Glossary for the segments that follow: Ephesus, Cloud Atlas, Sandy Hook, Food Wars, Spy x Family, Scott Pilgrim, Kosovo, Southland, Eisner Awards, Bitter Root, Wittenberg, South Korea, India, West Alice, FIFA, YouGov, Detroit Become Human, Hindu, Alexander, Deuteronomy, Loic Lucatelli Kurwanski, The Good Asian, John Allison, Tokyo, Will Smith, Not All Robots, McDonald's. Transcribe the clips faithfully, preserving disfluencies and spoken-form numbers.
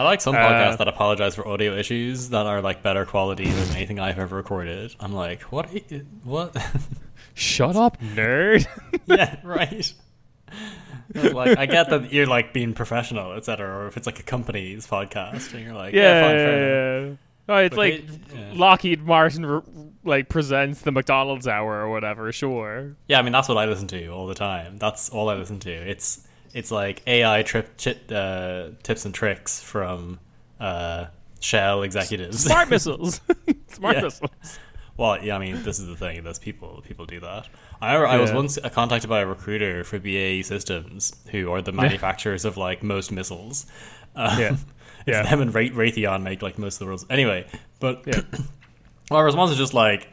I like some podcasts uh, that apologize for audio issues that are like better quality than anything I've ever recorded. I'm like, what? Are you, what? Shut up, nerd. Yeah, right. I was like, I get that you're like being professional, et cetera. Or if it's like a company's podcast, and you're like, yeah, yeah, fine, fair enough. Oh, it's but like they, yeah. Lockheed Martin like presents the McDonald's Hour or whatever. Sure. Yeah, I mean that's what I listen to all the time. That's all I listen to. It's it's like A I trip chit, uh, tips and tricks from uh, Shell executives. Smart missiles. Smart yeah. missiles. Well, yeah, I mean this is the thing. There's people. People do that. I I was yeah. once contacted by a recruiter for B A E Systems, who are the manufacturers of like most missiles. Um, yeah. It's yeah. them and Ray- Raytheon make like most of the world's anyway. But yeah. my response is just like,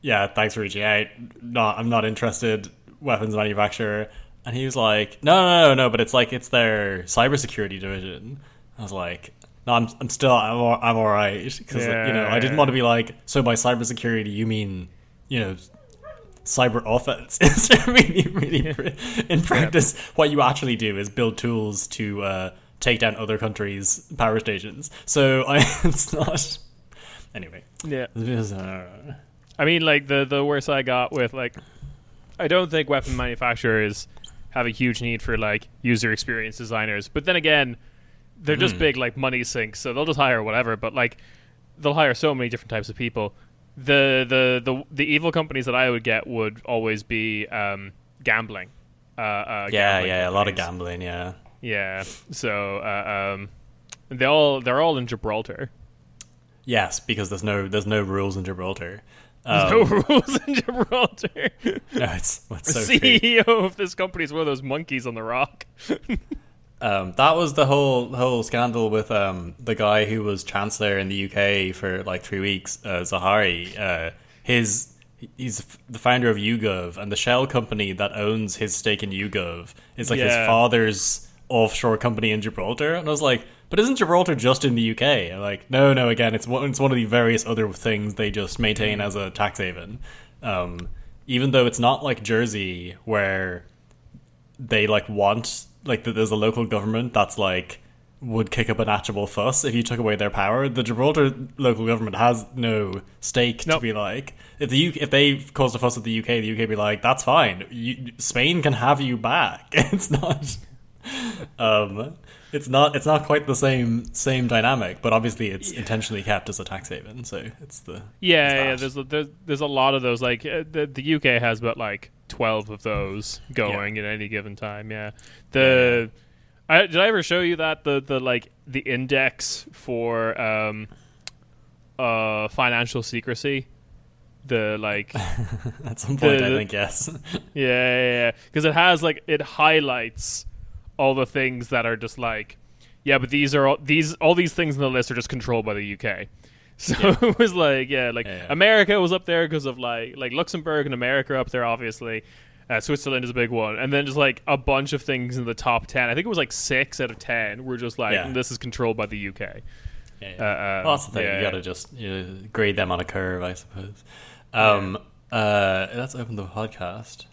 yeah, thanks for reaching out. Not, I'm not interested. Weapons manufacturer. And he was like, no, no, no, no. But it's like it's their cybersecurity division. I was like, no, I'm, I'm still, I'm, all, I'm all right because yeah. like, you know I didn't want to be like, so by cybersecurity you mean, you know, cyber offense. It's really, really in practice, yeah. what you actually do is build tools to. Uh, take down other countries' power stations. So I, it's not. Anyway. Yeah. I mean, like the the worst I got with like, I don't think weapon manufacturers have a huge need for like user experience designers. But then again, they're just mm. big like money sinks, so they'll just hire whatever. But like, they'll hire so many different types of people. The the the the evil companies that I would get would always be um, gambling. Uh, uh, yeah, gambling yeah, companies. A lot of gambling. Yeah. Yeah, so uh, um, they all they're all in Gibraltar. Yes, because there's no there's no rules in Gibraltar. Um, there's no rules in Gibraltar. No, it's, it's so the C E O true. Of this company is one of those monkeys on the rock. um, that was the whole whole scandal with um, the guy who was chancellor in the U K for like three weeks, uh, Zahari. Uh, his he's the founder of YouGov, and the shell company that owns his stake in YouGov is like yeah. his father's offshore company in Gibraltar. And I was like, but isn't Gibraltar just in the U K? I'm like, no, no, again, it's one, it's one of the various other things they just maintain as a tax haven. Um, even though it's not like Jersey where they like want, like there's a local government that's like, would kick up an actual fuss if you took away their power. The Gibraltar local government has no stake nope. to be like, if the U K, if they caused a fuss with the U K, the U K be like, that's fine. You, Spain can have you back. It's not... um it's not it's not quite the same same dynamic, but obviously it's yeah. intentionally kept as a tax haven, so it's the yeah it's yeah there's, there's there's a lot of those like uh, the, the U K has about like twelve of those going yeah. at any given time. yeah the yeah. I, did I ever show you that the the like the index for um uh financial secrecy? The like at some point the, I think yes yeah yeah because yeah. it has like it highlights all the things that are just like, yeah, but these are all these all these things in the list are just controlled by the U K. So yeah. it was like, yeah, like yeah, yeah. America was up there because of like like Luxembourg and America are up there, obviously. Uh, Switzerland is a big one, and then just like a bunch of things in the top ten. I think it was like six out of ten were just like yeah. this is controlled by the U K. Yeah, yeah. Uh, well, that's the thing. Yeah. You gotta just you grade them on a curve, I suppose. Um, yeah. uh, let's open the podcast.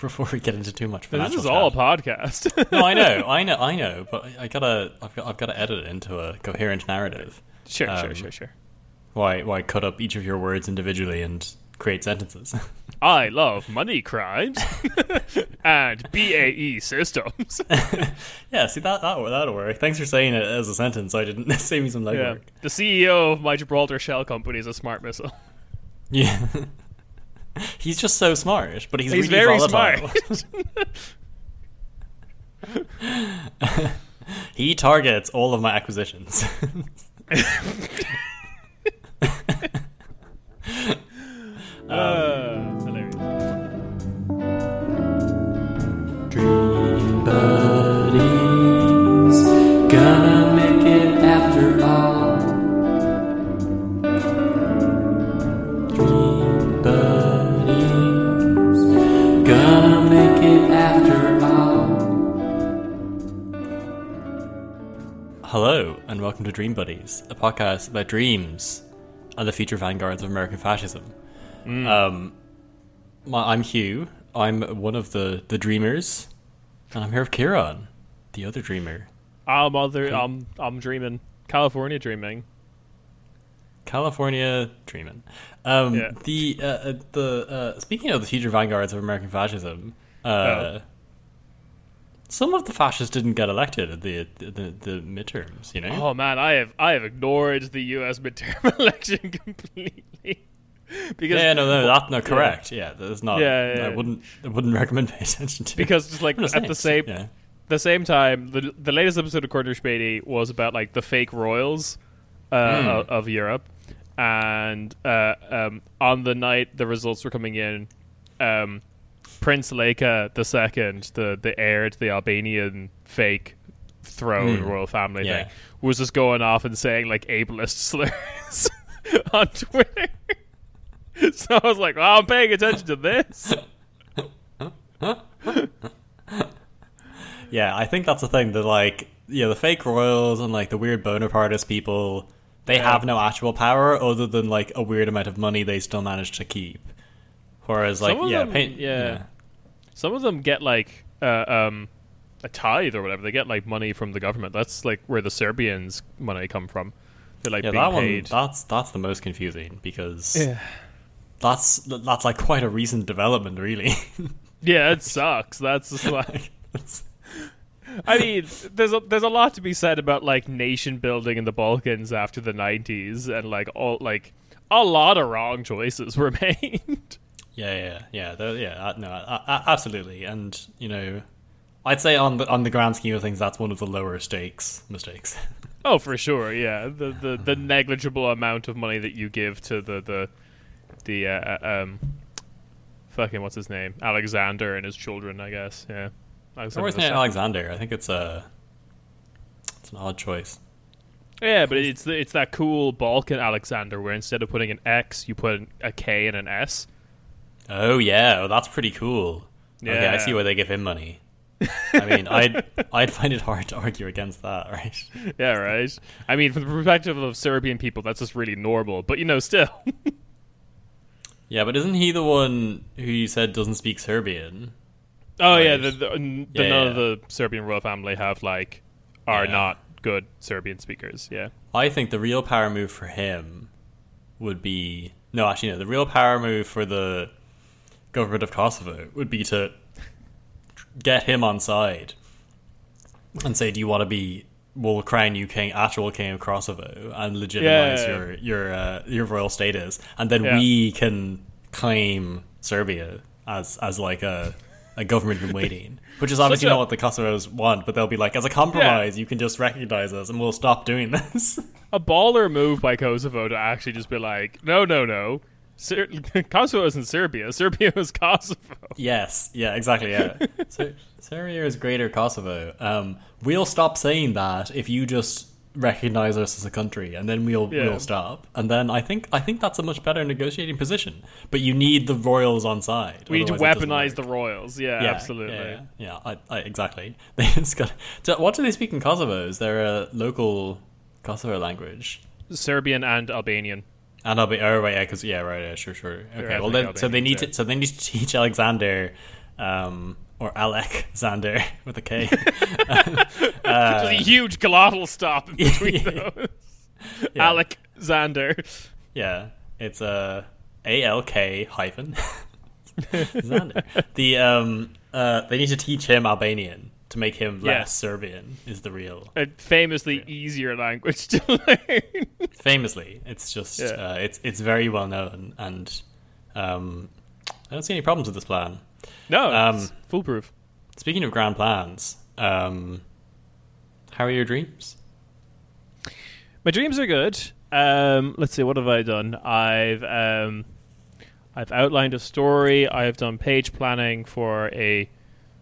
Before we get into too much financial this is chat. All a podcast. No, I know, I know, I know, but I gotta, I've got, I've got to edit it into a coherent narrative. Sure, um, sure, sure, sure. Why, why cut up each of your words individually and create sentences? I love money crimes and B A E Systems. Yeah, see that that that'll work. Thanks for saying it as a sentence. I didn't save me some legwork. Yeah. The C E O of my Gibraltar shell company is a smart missile. Yeah. He's just so smart, but he's, he's really very volatile. Smart. He targets all of my acquisitions. um, uh, hilarious. Dream buddies, gonna make it after all. Dream buddies. Gonna make it after all. Hello, and welcome to Dream Buddies, a podcast about dreams and the future vanguards of American fascism. Mm. Um, my, I'm Hugh. I'm one of the, the dreamers, and I'm here with Kieran, the other dreamer. I'm other. I'm I'm dreaming. California dreaming. California dreaming. Um, yeah. The uh, the uh, speaking of the future vanguards of American fascism, uh, oh. some of the fascists didn't get elected at the, the the the midterms. You know. Oh man, I have I have ignored the U S midterm election completely. Because yeah, no, no, that's not correct. Yeah, yeah that's not. Yeah, yeah, I wouldn't I wouldn't recommend paying attention to. Because just like at the same. Yeah. The same time, the the latest episode of Corner Spady was about like the fake royals uh, mm. of, of Europe, and uh, um, on the night the results were coming in, um, Prince Leica the Second, the the heir to the Albanian fake throne mm. royal family yeah. thing, was just going off and saying like ableist slurs on Twitter. So I was like, well, I'm paying attention to this. Yeah, I think that's the thing that, like, you know, the fake royals and, like, the weird Bonapartist people, they yeah. have no actual power other than, like, a weird amount of money they still manage to keep. Whereas, like, yeah, them, paint, yeah. yeah. Some of them get, like, uh, um, a tithe or whatever. They get, like, money from the government. That's, like, where the Serbians' money come from. They're, like, yeah, being that paid. One, that's, that's the most confusing because yeah. that's, that's, like, quite a recent development, really. Yeah, it sucks. That's just, like... that's, I mean, there's a, there's a lot to be said about like nation building in the Balkans after the nineties, and like all like a lot of wrong choices were made. Yeah, yeah, yeah, yeah. Uh, no, uh, absolutely. And you know, I'd say on the on the grand scheme of things, that's one of the lower stakes mistakes. Oh, for sure. Yeah, the the, the negligible amount of money that you give to the the the uh, um fucking what's his name, Alexander and his children, I guess. Yeah. Alexander, it's Alexander. I think it's a it's an odd choice. Yeah, but it's the, it's that cool Balkan Alexander where instead of putting an X, you put a K and an S. Oh yeah, well, that's pretty cool. Yeah, okay, I see why they give him money. I mean, I'd I'd find it hard to argue against that, right? Yeah, right. I mean, from the perspective of Serbian people, that's just really normal. But you know, still. Yeah, but isn't he the one who you said doesn't speak Serbian? Oh right. yeah, the, the, the yeah, none yeah. of the Serbian royal family have like are yeah. not good Serbian speakers. Yeah, I think the real power move for him would be no, actually no. The real power move for the government of Kosovo would be to get him on side and say, "Do you want to be? We'll crown you king, actual king of Kosovo, and legitimize yeah, yeah, yeah. your your uh, your royal status, and then yeah. we can claim Serbia as as like a." A government been waiting, which is obviously a, not what the Kosovos want, but they'll be like, as a compromise, yeah. you can just recognize us and we'll stop doing this. A baller move by Kosovo to actually just be like, no, no, no. Ser- Kosovo isn't Serbia. Serbia is Kosovo. Yes. Yeah, exactly. Yeah. Ser- Serbia is greater Kosovo. Um, we'll stop saying that if you just recognize us as a country, and then we'll yeah. we'll stop. And then I think I think that's a much better negotiating position. But you need the royals on side. We need to weaponize the royals. Yeah, yeah absolutely. Yeah, yeah. yeah I, I, exactly. got, what do they speak in Kosovo? Is there a local Kosovo language? Serbian and Albanian. And I'll be oh right yeah because yeah right yeah sure sure okay They're well then, so they need yeah. to so they need to teach Alexander. Um, Or Alexander with a K. um, uh, There's a huge glottal stop in between yeah, those. Yeah. Alexander. Yeah, it's a A L K hyphen. Xander. The um, uh, they need to teach him Albanian to make him less yeah. Serbian. Is the real a famously real. easier language to learn. Famously, it's just yeah. uh, it's it's very well known, and um, I don't see any problems with this plan. No, um, it's foolproof. Speaking of grand plans, um, how are your dreams? My dreams are good. Um, let's see, what have I done? I've um, I've outlined a story. I've done page planning for a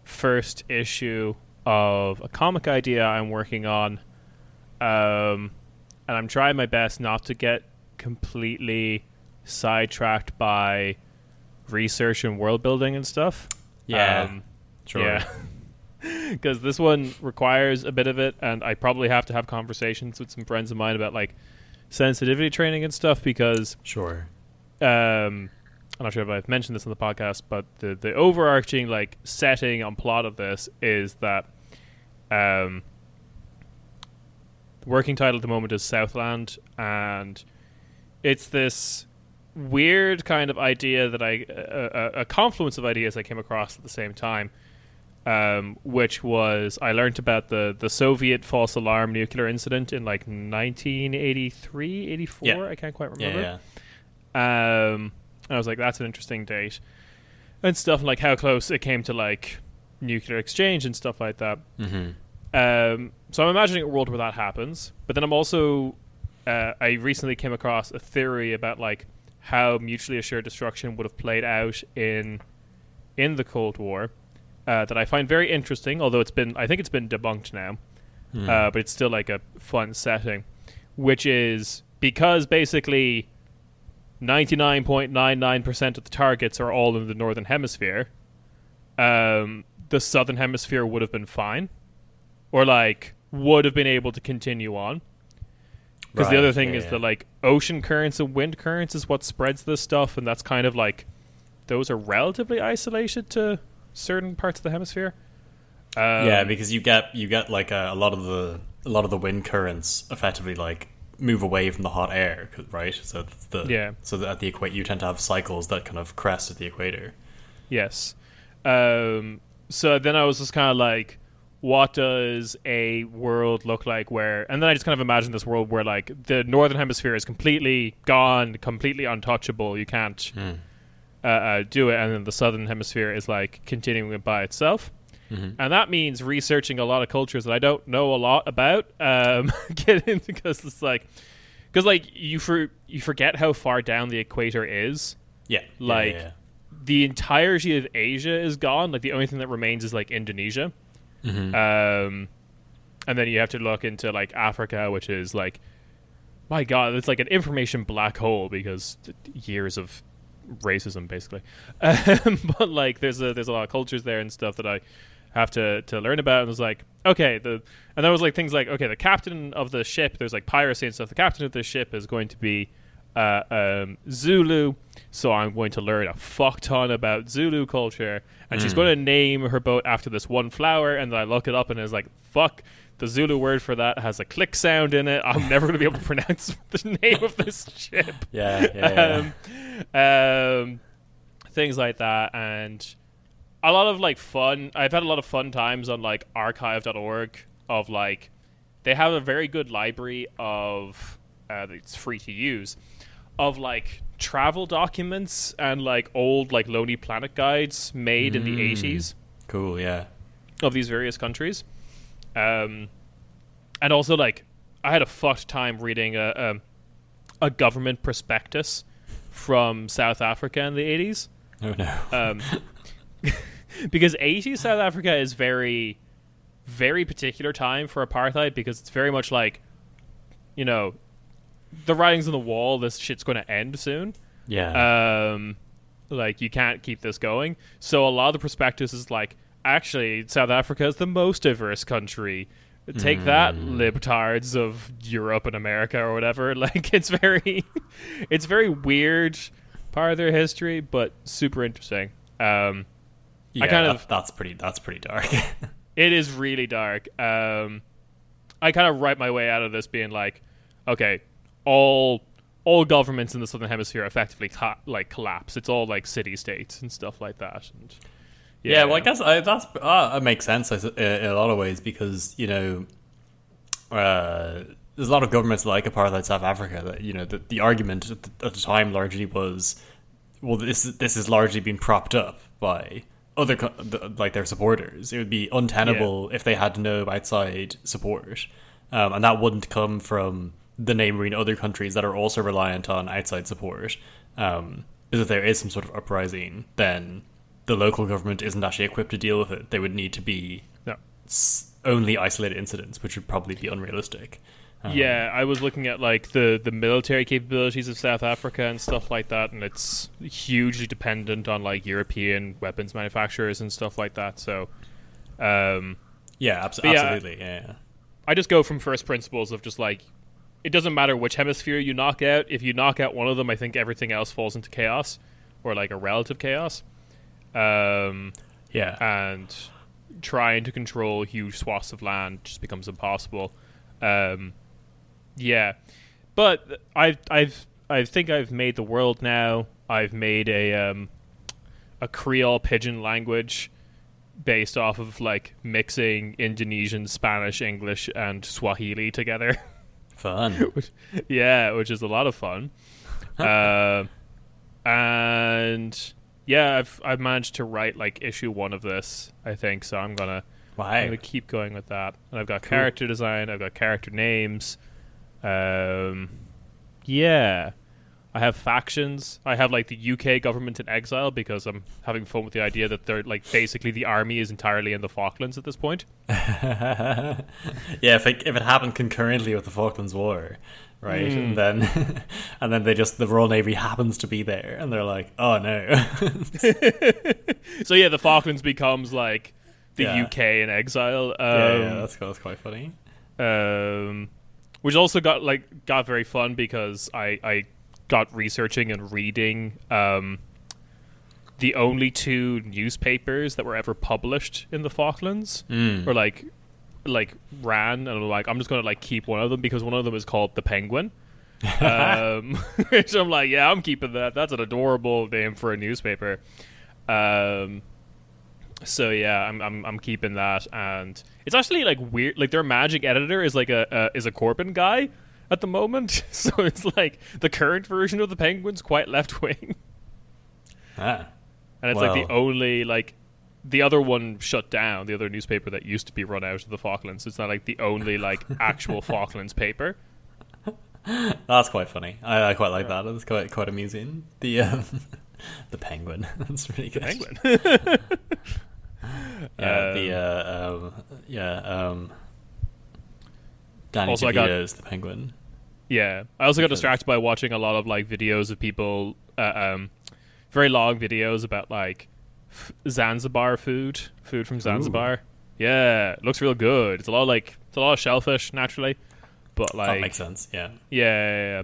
first issue of a comic idea I'm working on, um, and I'm trying my best not to get completely sidetracked by research and world building and stuff. Yeah, um, sure. Yeah, because this one requires a bit of it, and I probably have to have conversations with some friends of mine about like sensitivity training and stuff. Because sure, um, I'm not sure if I've mentioned this on the podcast, but the the overarching like setting and plot of this is that um, The working title at the moment is Southland, and it's this weird kind of idea that I a, a, a confluence of ideas I came across at the same time, um, which was I learned about the the Soviet false alarm nuclear incident in like nineteen eighty-three, eighty-four yeah. I can't quite remember. Yeah, yeah. Um, and I was like, that's an interesting date and stuff, and like how close it came to like nuclear exchange and stuff like that. Mm-hmm. Um, so I'm imagining a world where that happens, but then I'm also uh, I recently came across a theory about like how mutually assured destruction would have played out in in the Cold War uh, that I find very interesting, although it's been I think it's been debunked now, mm. uh, but it's still like a fun setting, which is because basically ninety-nine point nine nine percent of the targets are all in the Northern Hemisphere, um, the Southern Hemisphere would have been fine. Or, like, would have been able to continue on. Because right, the other thing yeah, is yeah. that, like, ocean currents and wind currents is what spreads this stuff. And that's kind of, like, those are relatively isolated to certain parts of the hemisphere. Um, yeah, because you get, you get like, a, a lot of the a lot of the wind currents effectively, like, move away from the hot air, right? So, the, yeah. so that at the equator, you tend to have cycles that kind of crest at the equator. Yes. Um, so then I was just kind of like, what does a world look like where, and then I just kind of imagine this world where like the Northern Hemisphere is completely gone, completely untouchable, you can't mm. uh, uh, do it, and then the Southern Hemisphere is like continuing it by itself, mm-hmm. and that means researching a lot of cultures that I don't know a lot about, um, get in, because it's like, because like you for, you forget how far down the equator is, yeah, like yeah, yeah, yeah. the entirety of Asia is gone, like the only thing that remains is like Indonesia. Mm-hmm. Um, and then you have to look into like Africa, which is like, my God, it's like an information black hole because years of racism, basically. Um, but like, there's a there's a lot of cultures there and stuff that I have to to learn about. And it's like, okay, the and that was like things like, okay, the captain of the ship, there's like piracy and stuff. The captain of the ship is going to be uh, um, Zulu, so I'm going to learn a fuck ton about Zulu culture. And mm. she's going to name her boat after this one flower, and then I look it up and it's like, fuck, the Zulu word for that has a click sound in it. I'm never going to be able to pronounce the name of this ship. Yeah, yeah, yeah. Um, um, things like that. And a lot of, like, fun. I've had a lot of fun times on, like, archive dot org of, like, they have a very good library of, uh, it's free to use, of, like, travel documents and like old like Lonely Planet guides made mm. in the eighties. Cool, yeah. Of these various countries. Um, and also like I had a fucked time reading a a, a government prospectus from South Africa in the eighties. Oh no. Um, because eighties South Africa is very very particular time for apartheid, because it's very much like, you know, the writing's on the wall, this shit's going to end soon. Yeah. Um, like, you can't keep this going. So a lot of the prospectus is like, actually, South Africa is the most diverse country. Take mm. that, libtards of Europe and America or whatever. Like, it's very it's very weird part of their history, but super interesting. Um, yeah, I kind that, of, that's pretty, that's pretty dark. It is really dark. Um, I kind of write my way out of this being like, okay, all all governments in the Southern Hemisphere effectively co- like collapse. It's all like city states and stuff like that. And yeah, yeah, well, I guess I, that's uh, that makes sense in a lot of ways, because you know uh, there's a lot of governments like apartheid South Africa that, you know, the, the argument at the, at the time largely was, well, this this has largely been propped up by other co- the, like their supporters. It would be untenable yeah. if they had no outside support, um, and that wouldn't come from the neighboring other countries that are also reliant on outside support. Um, is if there is some sort of uprising, then the local government isn't actually equipped to deal with it. They would need to be no. s- only isolated incidents, which would probably be unrealistic. Um, yeah, I was looking at like the, the military capabilities of South Africa and stuff like that, and it's hugely dependent on like European weapons manufacturers and stuff like that. So, um, yeah, abso- yeah, absolutely. Yeah, I just go from first principles of just like, it doesn't matter which hemisphere you knock out. If you knock out one of them, I think everything else falls into chaos, or like a relative chaos. Um, yeah. And trying to control huge swaths of land just becomes impossible. Um, Yeah, but I've I've I think I've made the world now. I've made a um, a Creole pidgin language based off of like mixing Indonesian, Spanish, English, and Swahili together. Fun. which, yeah, which is a lot of fun. uh, and yeah, I've I've managed to write like issue one of this, I think. So I'm gonna wow. I'm gonna keep going with that. And I've got cool. character design. I've got character names. Um, yeah, I have factions. I have like the U K government in exile because I'm having fun with the idea that they're like basically the army is entirely in the Falklands at this point. yeah, if it, if it happened concurrently with the Falklands War, right? Mm. And then and then they just the Royal Navy happens to be there, and they're like, oh no. So yeah, the Falklands becomes like the yeah. U K in exile. Um, yeah, yeah, that's that's quite funny. Um. Which also got like got very fun because I, I got researching and reading um, the only two newspapers that were ever published in the Falklands, mm. or like like ran, and I'm like I'm just gonna like keep one of them because one of them is called the Penguin, um, which I'm like yeah I'm keeping that. That's an adorable name for a newspaper. Um, So yeah, I'm I'm I'm keeping that, and it's actually like weird. Like their magic editor is like a uh, is a Corbyn guy at the moment, so it's like the current version of the Penguin's quite left wing. Ah, and it's well. like the only like the other one shut down, the other newspaper that used to be run out of the Falklands. It's not like the only like actual Falklands paper. That's quite funny. I, I quite like that. It's quite quite amusing. The um, the Penguin. That's really good. The Penguin. Yeah, um, the uh, um, yeah, um, Danny DeVito's the Penguin. Yeah, I also because... got distracted by watching a lot of like videos of people, uh, um, very long videos about like f- Zanzibar food, food from Zanzibar. Ooh. Yeah, it looks real good. It's a lot of, like it's a lot of shellfish naturally, but like that makes sense. Yeah, yeah, yeah.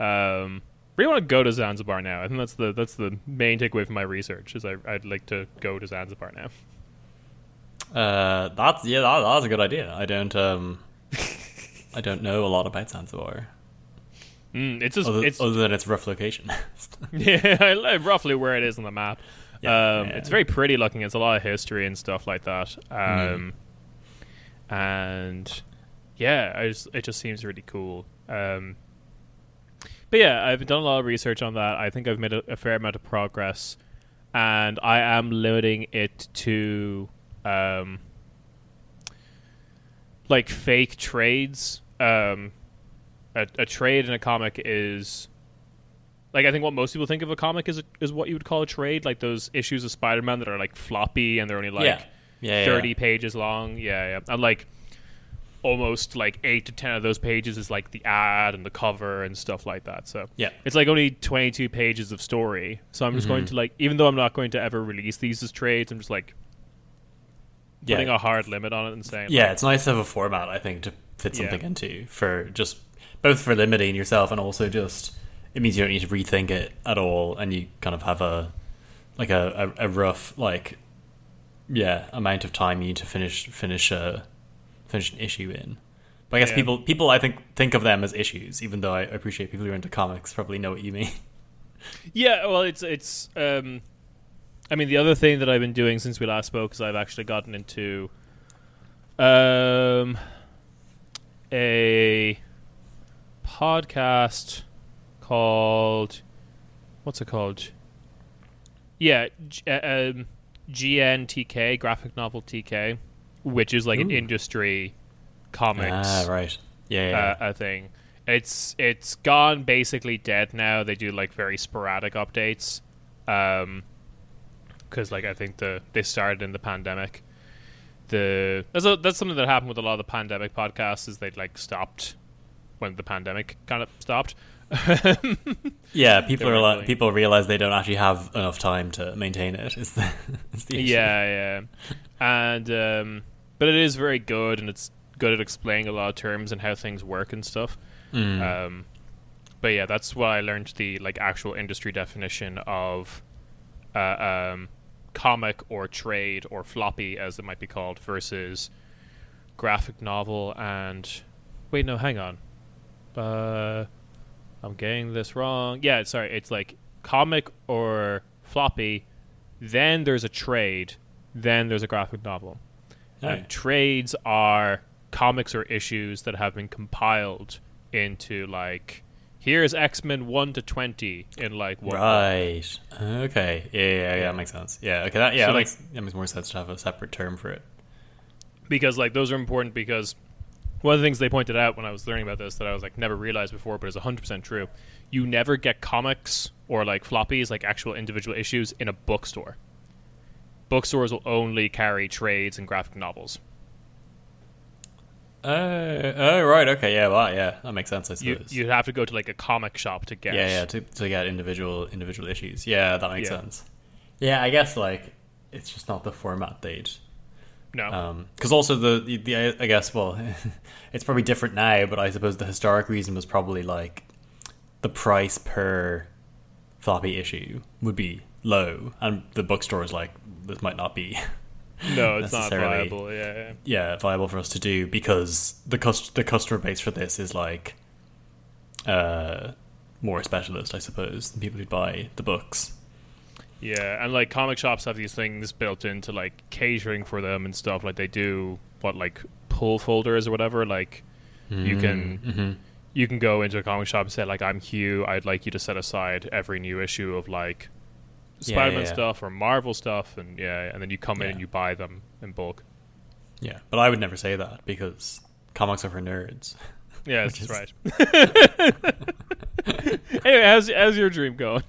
yeah. Um, really want to go to Zanzibar now. I think that's the that's the main takeaway from my research. Is I I'd like to go to Zanzibar now. Uh, that's yeah, that, that's a good idea. I don't um, I don't know a lot about Zanzibar. Mm, it's, just, other, it's other than its rough location. yeah, I love roughly where it is on the map. Yeah, um, yeah. It's very pretty looking. It's a lot of history and stuff like that. Um, mm. and yeah, I just, it just seems really cool. Um, but yeah, I've done a lot of research on that. I think I've made a, a fair amount of progress, and I am limiting it to. Um, like fake trades. Um, a, a trade in a comic is like I think what most people think of a comic is a, is what you would call a trade, like those issues of Spider-Man that are like floppy and they're only like yeah. Yeah, thirty yeah. pages long. Yeah, yeah, and like almost like eight to ten of those pages is like the ad and the cover and stuff like that. So yeah, it's like only twenty-two pages of story. So I'm just mm-hmm. going to like, even though I'm not going to ever release these as trades, I'm just like. Yeah. Putting a hard limit on it and saying yeah like, it's nice to have a format I think to fit something yeah. into for just both for limiting yourself and also just it means you don't need to rethink it at all and you kind of have a like a, a, a rough like yeah amount of time you need to finish finish a finish an issue in but I guess yeah. people people I think think of them as issues even though I appreciate people who are into comics probably know what you mean yeah well it's it's um I mean, the other thing that I've been doing since we last spoke is I've actually gotten into um, a podcast called... What's it called? Yeah, G- uh, um, G N T K, Graphic Novel T K, which is like Ooh. An industry comics ah, right. yeah, yeah, yeah. Uh, thing. It's It's gone basically dead now. They do like very sporadic updates. Um... Because like I think the they started in the pandemic. The that's a, that's something that happened with a lot of the pandemic podcasts is they like stopped when the pandemic kind of stopped. yeah, people are like, people realize they don't actually have enough time to maintain it. Is the, is the issue. Yeah, yeah, and um, but it is very good and it's good at explaining a lot of terms and how things work and stuff. Mm. Um, but yeah, that's why I learned the like actual industry definition of. Uh, um, comic or trade or floppy as it might be called versus graphic novel and wait no hang on Uh, I'm getting this wrong. Yeah, sorry. It's like comic or floppy. Then there's a trade. Then there's a graphic novel. Right. And trades are comics or issues that have been compiled into like, here's X-Men one to twenty in like one. Right. Novel. Okay. Yeah, yeah, yeah, that makes sense. Yeah, okay. That, yeah, so that, like, makes, that makes more sense to have a separate term for it. Because like those are important because one of the things they pointed out when I was learning about this that I was like never realized before, but is one hundred percent true. You never get comics or like floppies, like actual individual issues, in a bookstore. Bookstores will only carry trades and graphic novels. Oh, uh, oh, right, okay, yeah, well, yeah, that makes sense. I suppose you, you'd have to go to like a comic shop to get, yeah, yeah, to, to get individual individual issues. Yeah, that makes yeah. sense. Yeah, I guess like it's just not the format they'd. No, because um, also the, the the I guess well, it's probably different now, but I suppose the historic reason was probably like the price per floppy issue would be low, and the bookstore is like, this might not be. No, it's not viable. Yeah, yeah, yeah, viable for us to do because the cust- the customer base for this is like uh, more specialist, I suppose, than people who buy the books. Yeah, and like comic shops have these things built into like catering for them and stuff. Like they do what like pull folders or whatever. Like mm, you can mm-hmm. you can go into a comic shop and say like, I'm Hugh. I'd like you to set aside every new issue of like Spider-Man yeah, yeah, yeah. stuff or Marvel stuff, and yeah, and then you come in yeah. and you buy them in bulk. Yeah, but I would never say that because comics are for nerds. Yeah, that's is... right. Anyway, how's how's your dream going?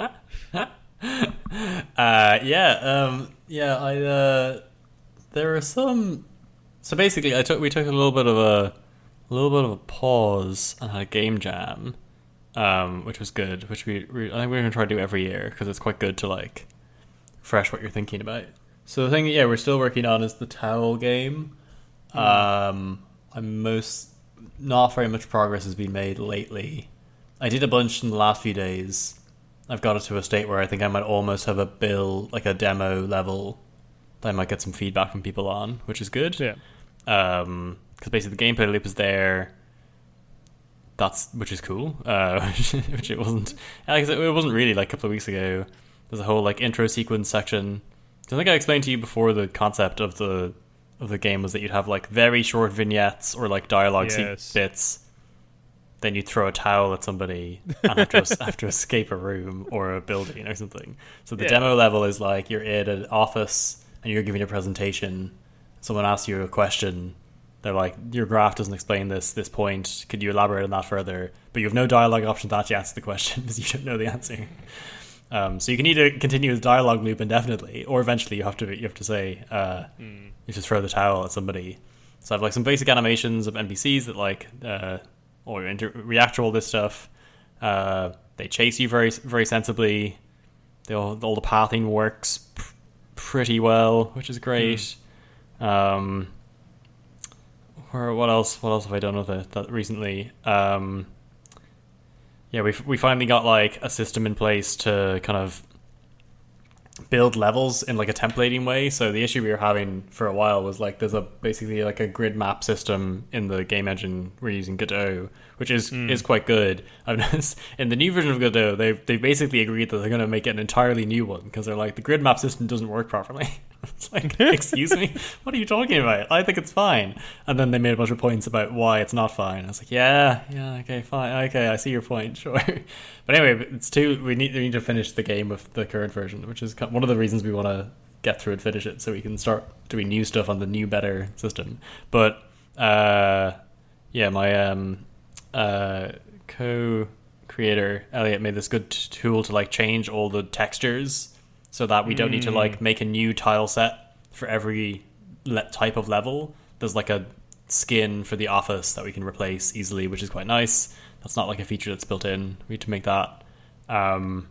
Huh? Huh? Uh, yeah, um, yeah. I uh, there are some. So basically, I took we took a little bit of a, a little bit of a pause and had a game jam. Um, which was good, which we, we I think we're gonna try to do every year because it's quite good to like fresh what you're thinking about. So the thing, yeah, we're still working on is the towel game. Um, I'm most not very much progress has been made lately. I did a bunch in the last few days. I've got it to a state where I think I might almost have a bill like a demo level that I might get some feedback from people on, which is good. Yeah. Um, because basically the gameplay loop is there. That's which is cool, uh, which, which it wasn't. Like, it wasn't really like a couple of weeks ago. There's a whole like intro sequence section. I think I explained to you before the concept of the of the game was that you'd have like very short vignettes or like dialogue yes. se- bits. Then you'd throw a towel at somebody and have to, have to escape a room or a building or something. So the yeah. demo level is like you're in an office and you're giving a presentation. Someone asks you a question. They're like, your graph doesn't explain this this point. Could you elaborate on that further? But you have no dialogue option to actually answer the question because you don't know the answer. Um, so you can either continue the dialogue loop indefinitely, or eventually you have to you have to say uh, mm. you just throw the towel at somebody. So I have like some basic animations of N P Cs that like uh, or inter- react to all this stuff. Uh, they chase you very very sensibly. They all, all the pathing works pr- pretty well, which is great. Mm. Um, Or what else? What else have I done with it that recently? Um, yeah, we we finally got like a system in place to kind of build levels in like a templating way. So the issue we were having for a while was like there's a basically like a grid map system in the game engine we're using Godot, which is mm. is quite good. I've noticed in the new version of Godot, they they basically agreed that they're going to make it an entirely new one because they're like the grid map system doesn't work properly. It's like, excuse me, what are you talking about? I think it's fine. And then they made a bunch of points about why it's not fine. I was like, yeah, yeah, okay, fine, okay, I see your point, sure. But anyway, it's too. We need, we need to finish the game with the current version, which is one of the reasons we want to get through and finish it so we can start doing new stuff on the new, better system. But uh, yeah, my um, uh, co-creator Elliot made this good t- tool to like change all the textures. So that we don't mm. need to like make a new tile set for every le- type of level. There's like a skin for the office that we can replace easily, which is quite nice. That's not like a feature that's built in. We need to make that. Um,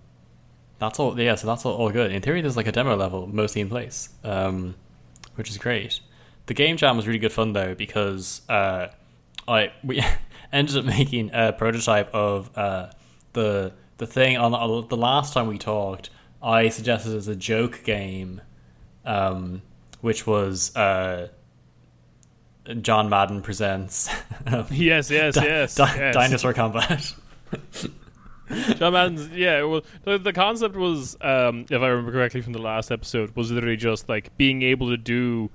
that's all. Yeah, so that's all, all good. In theory, there's like a demo level mostly in place, um, which is great. The game jam was really good fun though because uh, I we ended up making a prototype of uh, the the thing on the, the last time we talked. I suggested as a joke game, um, which was uh, John Madden presents. Um, yes, yes, di- yes, di- yes. Dinosaur Combat. John Madden's, yeah, well, the, the concept was, um, if I remember correctly from the last episode, was literally just like being able to do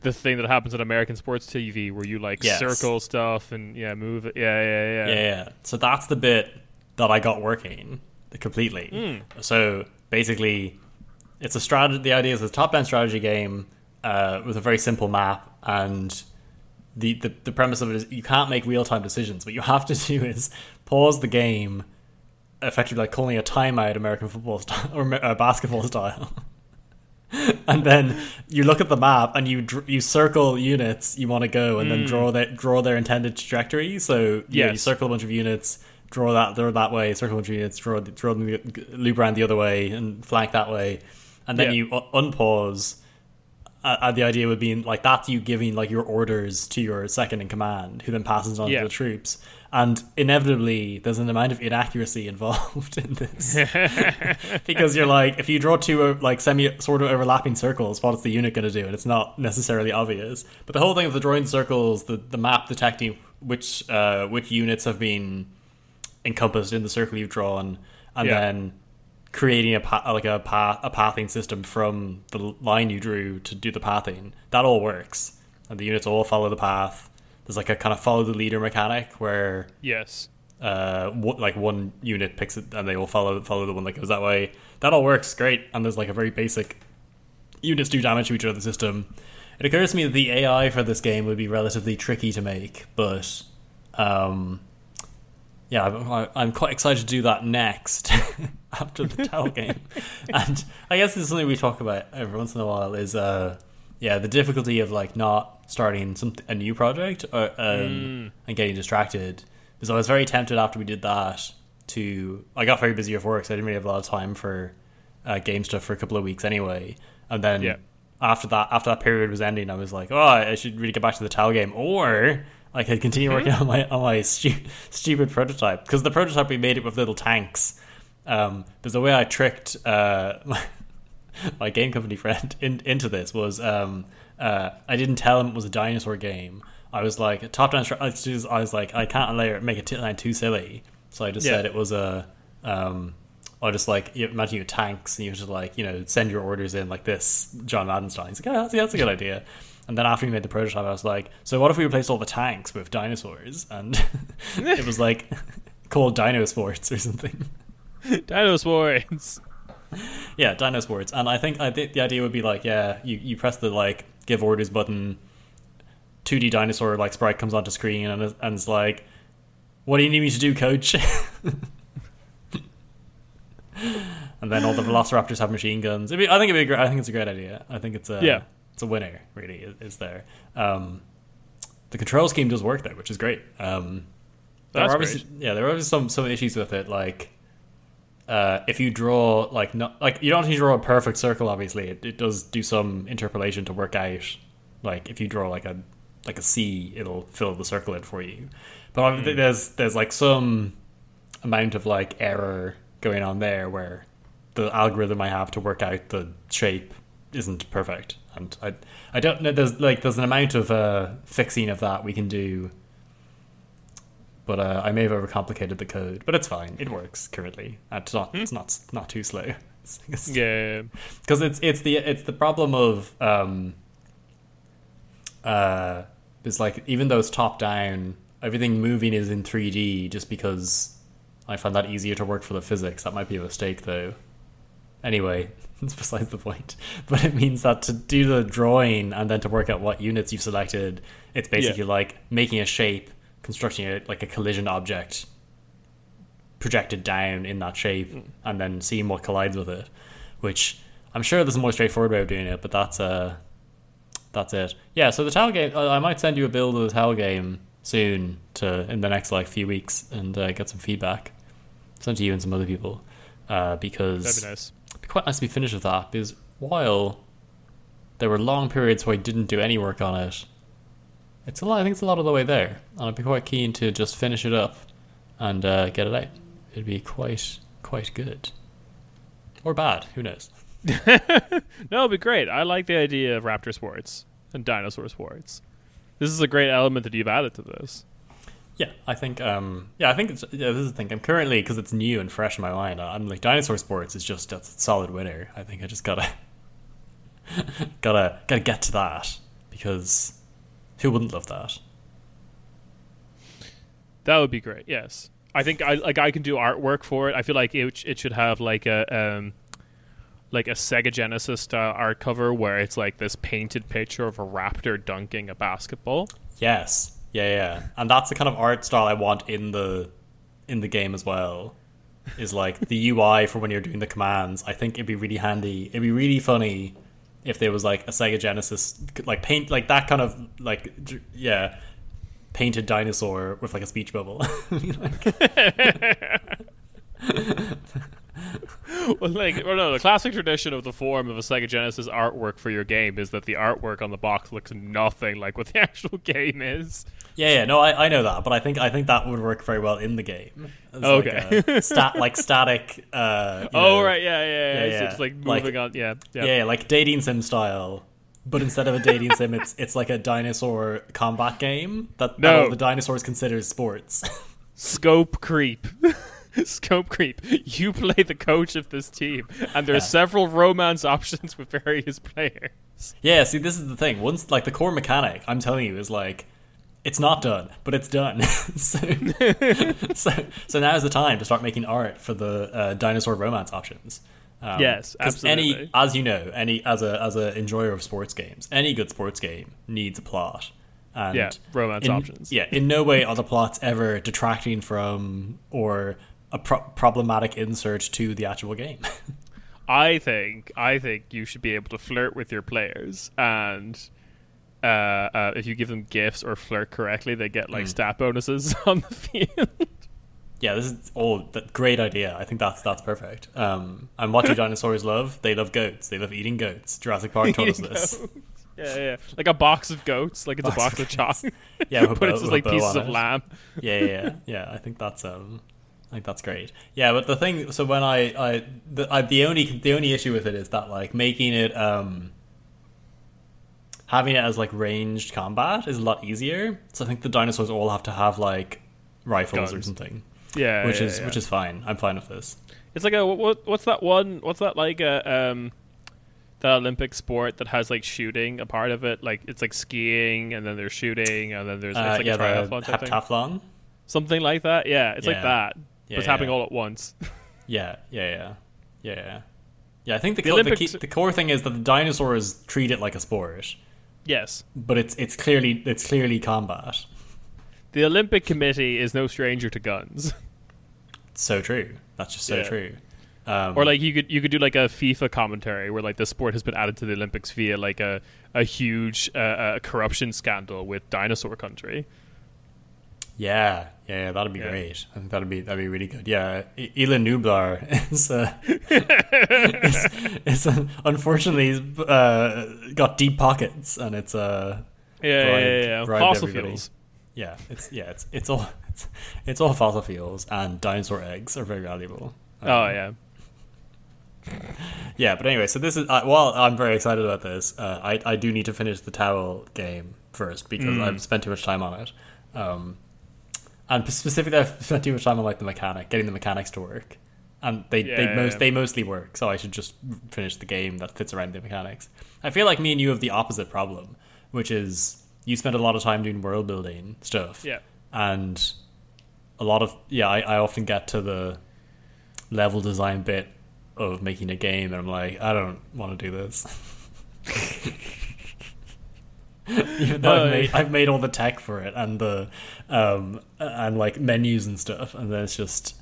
the thing that happens on American sports T V where you like yes. circle stuff and yeah, move it. Yeah, yeah, yeah. Yeah, yeah. So that's the bit that I got working completely. Mm. So basically, it's a strategy. The idea is a top-down strategy game uh, with a very simple map, and the, the the premise of it is you can't make real-time decisions. What you have to do is pause the game, effectively like calling a timeout American football style or uh, basketball style, and then you look at the map and you dr- you circle units you want to go, and mm. then draw that draw their intended trajectory. So yeah, yes. you circle a bunch of units. Draw that, draw that way, circle units, draw, draw them, loop around the other way, and flank that way, and then yeah. you unpause. Uh, the idea would be like that's you giving like your orders to your second in command, who then passes on yeah. to the troops. And inevitably, there's an amount of inaccuracy involved in this because you're like, if you draw two like semi sort of overlapping circles, what's the unit going to do? And it's not necessarily obvious. But the whole thing of the drawing circles, the the map detecting which uh, which units have been encompassed in the circle you've drawn, and yeah. then creating a pa- like a pa- a pathing system from the line you drew to do the pathing. That all works, and the units all follow the path. There's like a kind of follow the leader mechanic where yes, uh, w- like one unit picks it and they all follow follow the one that goes that way. That all works great, and there's like a very basic units do damage to each other system. It occurs to me that the A I for this game would be relatively tricky to make, but um. Yeah, I'm quite excited to do that next after the Tell game. And I guess this is something we talk about every once in a while is, uh, yeah, the difficulty of like not starting some, a new project or, um, mm. and getting distracted. Because I was very tempted after we did that to... I got very busy with work, so I didn't really have a lot of time for uh, game stuff for a couple of weeks anyway. And then yeah. after that after that period was ending, I was like, oh, I should really get back to the Tell game. Or... I could continue working mm-hmm. on my on my stu- stupid prototype, because the prototype we made it with little tanks. Um, because the way I tricked uh, my, my game company friend in, into this was um, uh, I didn't tell him it was a dinosaur game. I was like top down. I was like I can't layer make it sound too silly, so I just yeah. said it was a. Um, or just like imagine you had tanks and you just like you know send your orders in like this John Madden style. He's like oh, that's, yeah, that's a good idea. And then after we made the prototype, I was like, so what if we replaced all the tanks with dinosaurs? And it was like called Dino Sports or something. Dino Sports. Yeah, Dino Sports. And I think I think the idea would be like, yeah, you, you press the like give orders button, two D dinosaur like sprite comes onto screen and it's, and it's like, what do you need me to do, coach? And then all the velociraptors have machine guns. It'd be, I think it'd be a, I think it's a great idea. I think it's a yeah. It's a winner, really, is there. Um, the control scheme does work, though, which is great. Um, there That's great. Yeah, there are obviously some, some issues with it. Like, uh, if you draw, like, not, like you don't have to draw a perfect circle, obviously. It, it does do some interpolation to work out. Like, if you draw, like, a like a C, it'll fill the circle in for you. But mm. there's, there's, like, some amount of, like, error going on there where the algorithm I have to work out the shape isn't perfect. And I, I don't know. There's like there's an amount of uh, fixing of that we can do, but uh, I may have overcomplicated the code. But it's fine. It works currently. It's not. Hmm? It's not. Not too slow. It's, it's, yeah. Because it's it's the it's the problem of um. Uh, it's like even though it's top down, everything moving is in three D. Just because I found that easier to work for the physics. That might be a mistake though. Anyway. It's besides the point, but it means that to do the drawing and then to work out what units you've selected, it's basically yeah. like making a shape, constructing it like a collision object projected down in that shape mm. and then seeing what collides with it, which I'm sure there's a more straightforward way of doing it, but that's uh that's it. Yeah, so the Tau game, I might send you a build of the Tau game soon to in the next like few weeks and uh, get some feedback sent to you and some other people uh, because that'd be nice. Quite nice to be finished with that, because while there were long periods where I didn't do any work on it, it's a lot. I think it's a lot of the way there, and I'd be quite keen to just finish it up and uh, get it out. It'd be quite quite good, or bad. Who knows? No, it'd be great. I like the idea of raptor sports and dinosaur sports. this is a great element that you've added to this. Yeah, I think um, yeah, I think it's, yeah, this is the thing. I'm currently, because it's new and fresh in my mind, I'm like, Dinosaur Sports is just a solid winner. I think I just gotta gotta gotta get to that, because who wouldn't love that? That would be great. Yes, I think I like I can do artwork for it. I feel like it it should have like a um, like a Sega Genesis style art cover where it's like this painted picture of a raptor dunking a basketball. Yes. Yeah, yeah, and that's the kind of art style I want in the in the game as well. Is like the U I for when you're doing the commands. I think it'd be really handy. It'd be really funny if there was like a Sega Genesis, like paint, like that kind of like yeah, painted dinosaur with like a speech bubble. Well, like, or no, the classic tradition of the form of a Sega Genesis artwork for your game is that the artwork on the box looks nothing like what the actual game is. Yeah, yeah, no, I, I know that, but I think I think that would work very well in the game. It's okay, like, a stat like static. Uh, oh know, right, yeah, yeah, yeah. yeah, yeah. So it's like moving like, on, yeah, yeah, yeah, like dating sim style. But instead of a dating sim, it's it's like a dinosaur combat game that no. all of the dinosaurs consider sports. Scope creep. Scope creep. You play the coach of this team, and there are yeah. several romance options with various players. Yeah, see, this is the thing. Once, like, the core mechanic, I'm telling you, is like, it's not done, but it's done. so, so, so now is the time to start making art for the uh, dinosaur romance options. Um, yes, absolutely. Any, as you know, any as a as a enjoyer of sports games, any good sports game needs a plot. And yeah, romance in, options. Yeah, in no way are the plots ever detracting from or a pro- problematic insert to the actual game. I think I think you should be able to flirt with your players, and uh, uh, if you give them gifts or flirt correctly, they get like mm. stat bonuses on the field. Yeah, this is all that great idea. I think that's that's perfect. Um, and what do dinosaurs love? They love goats. They love eating goats. Jurassic Park told us this. Goats. Yeah, yeah, like a box of goats, like it's box a box of, of chalk. Yeah, but it's just like pieces of lamb. Yeah, yeah, yeah, yeah. I think that's um. Like that's great, yeah. But the thing, so when I, I the, I, the only, the only issue with it is that like making it, um, having it as like ranged combat is a lot easier. So I think the dinosaurs all have to have like rifles guns. Or something. Yeah, which yeah, is yeah. which is fine. I'm fine with this. It's like a what? What's that one? What's that like a um, that Olympic sport that has like shooting a part of it? Like it's like skiing, and then there's shooting, and then there's uh, it's like yeah, a triathlon, heptathlon, something like that. Yeah, it's yeah. like that. Yeah, but it's yeah. happening all at once. yeah, yeah, yeah, yeah, yeah. I think the the, co- the, key, the core thing is that the dinosaurs treat it like a sport. Yes, but it's it's clearly it's clearly combat. The Olympic Committee is no stranger to guns. So true. That's just so yeah. true. Um, or like you could you could do like a FIFA commentary where like the sport has been added to the Olympics via like a a huge uh, uh, corruption scandal with dinosaur country. Yeah, yeah, that'd be yeah. great. I think that'd be that'd be really good. Yeah, Ilan Nublar is, uh, is, is uh, unfortunately he's uh, got deep pockets, and it's uh yeah bribed, yeah, yeah, yeah. fossil everybody. fuels. Yeah, it's yeah it's it's all it's, it's all fossil fuels, and dinosaur eggs are very valuable. Um, oh yeah, yeah. But anyway, so this is uh, while I'm very excited about this, uh, I I do need to finish the towel game first because mm. I've spent too much time on it. Um. And specifically, I've spent too much time on like the mechanic, getting the mechanics to work, and they yeah, they most yeah. they mostly work. So I should just finish the game that fits around the mechanics. I feel like me and you have the opposite problem, which is you spend a lot of time doing world building stuff, yeah, and a lot of yeah. I, I often get to the level design bit of making a game, and I'm like, I don't want to do this. Even though oh, I've, made, yeah. I've made all the tech for it and the um and like menus and stuff, and then it's just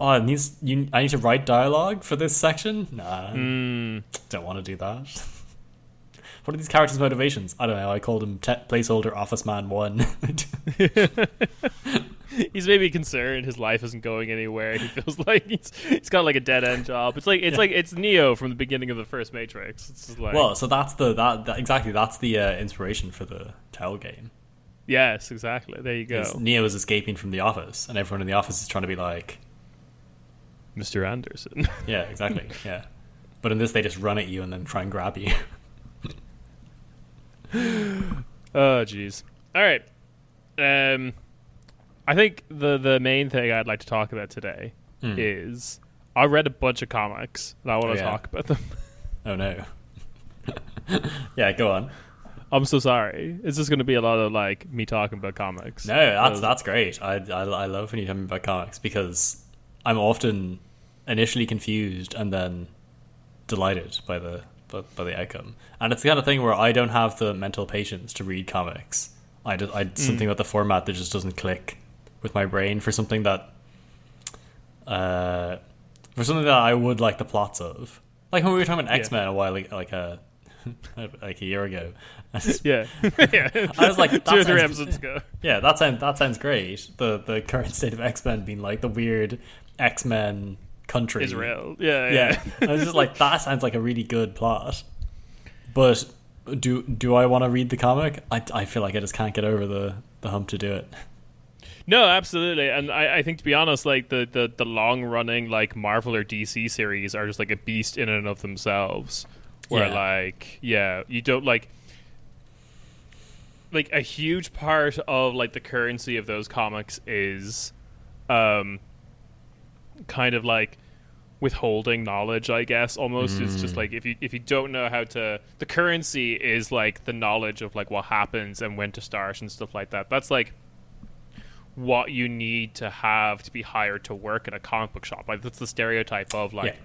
oh it needs you I need to write dialogue for this section. Nah, mm. don't want to do that. What are these characters' motivations? I don't know. I called him te- placeholder office man one. He's maybe concerned his life isn't going anywhere. He feels like he's he's got like a dead end job. It's like it's yeah. like it's Neo from the beginning of the first Matrix. It's just like, well, so that's the that, that exactly that's the uh, inspiration for the Tell game. Yes, exactly. There you go. Neo is escaping from the office, and everyone in the office is trying to be like Mister Anderson. Yeah, exactly. Yeah, but in this, they just run at you and then try and grab you. Oh jeez. All right. Um, I think the, the main thing I'd like to talk about today mm. is I read a bunch of comics, and I want oh, to yeah. talk about them. Oh, no. Yeah, go on. I'm so sorry. It's just going to be a lot of, like, me talking about comics. No, that's that's great. I, I, I love when you tell me about comics, because I'm often initially confused and then delighted by the by, by the outcome. And it's the kind of thing where I don't have the mental patience to read comics. I just, I mm. something about the format that just doesn't click with my brain for something that, uh, for something that I would like the plots of. Like when we were talking about X-Men yeah. a while, like, like a like a year ago. yeah, yeah. I was like, that two or three episodes ago. Yeah, that sounds that sounds great. The the current state of X-Men being like the weird X-Men country, Israel. Yeah, yeah. yeah. I was just like, that sounds like a really good plot, but. Do do I want to read the comic? I, I feel like I just can't get over the, the hump to do it. No, absolutely. And I, I think, to be honest, like the, the, the long-running like Marvel or D C series are just like a beast in and of themselves. Where yeah. like, yeah, you don't like... Like a huge part of like the currency of those comics is um, kind of like withholding knowledge, I guess, almost. Mm. It's just like if you if you don't know how to, the currency is like the knowledge of like what happens and when to start and stuff like that. That's like what you need to have to be hired to work at a comic book shop. Like that's the stereotype of like yeah.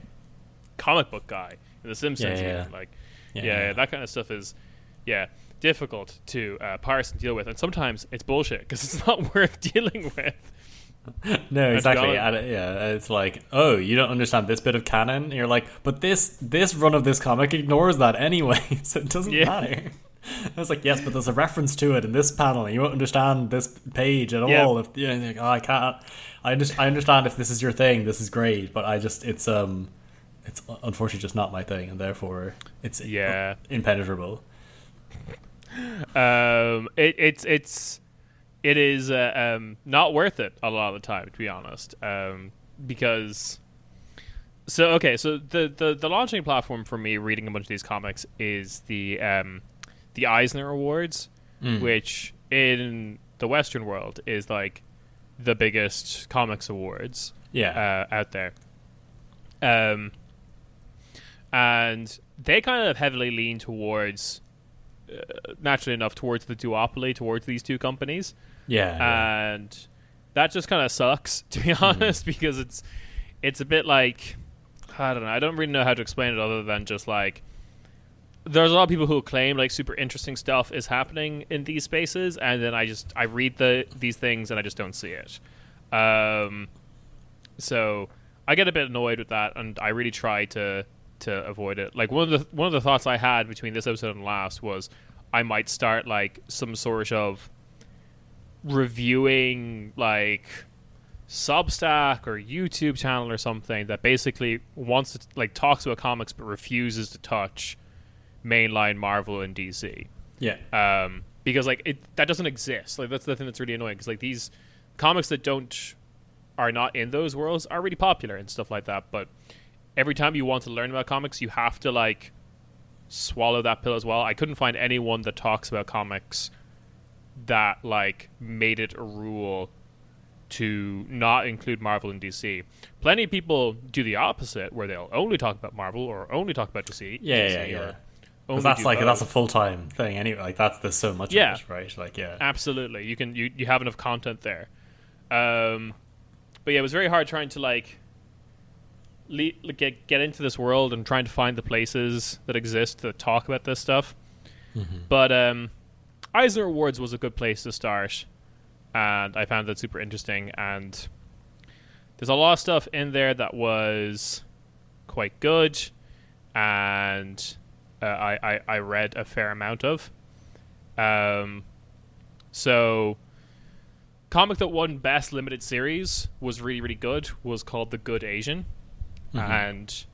comic book guy in The Simpsons. Yeah, yeah, yeah. Like yeah, yeah, yeah, that kind of stuff is yeah difficult to uh, parse and deal with, and sometimes it's bullshit because it's not worth dealing with. No, exactly. Yeah, it's like, oh, you don't understand this bit of canon, and you're like, but this this run of this comic ignores that anyway, so it doesn't yeah. matter. I was like, yes, but there's a reference to it in this panel, and you won't understand this page at yeah. all. If you know, like, oh, I can't. I just I understand if this is your thing, this is great, but I just it's um it's unfortunately just not my thing, and therefore it's yeah impenetrable. Um, it it's it's. It is uh, um, not worth it a lot of the time, to be honest, um, because so okay. So the, the, the launching platform for me reading a bunch of these comics is the um, the Eisner Awards, mm. which in the Western world is like the biggest comics awards, yeah, uh, out there. Um, and they kind of heavily lean towards, uh, naturally enough, towards the duopoly, towards these two companies. Yeah, and yeah. that just kind of sucks, to be honest, mm. because it's it's a bit like, I don't know, I don't really know how to explain it other than just like there's a lot of people who claim like super interesting stuff is happening in these spaces, and then I just I read the these things and I just don't see it. Um, so I get a bit annoyed with that, and I really try to to avoid it. Like one of the one of the thoughts I had between this episode and last was I might start like some sort of reviewing like Substack or YouTube channel or something that basically wants to like talks about comics but refuses to touch mainline Marvel and D C. Yeah. Um, because like it that doesn't exist. Like that's the thing that's really annoying, because like these comics that don't are not in those worlds are really popular and stuff like that. But every time you want to learn about comics, you have to like swallow that pill as well. I couldn't find anyone that talks about comics that like made it a rule to not include Marvel and D C. Plenty of people do the opposite, where they'll only talk about Marvel or only talk about D C. Yeah, D C yeah, yeah. Because that's like both. That's a full time thing anyway. Like that's there's so much yeah. of it, right? Like yeah, absolutely. You can you, you have enough content there. Um, but yeah, it was very hard trying to like le- get get into this world and trying to find the places that exist that talk about this stuff. Mm-hmm. But um. Eisner Awards was a good place to start, and I found that super interesting, and there's a lot of stuff in there that was quite good, and uh, I, I, I read a fair amount of. Um, so comic that won Best Limited Series was really, really good, was called The Good Asian, mm-hmm. and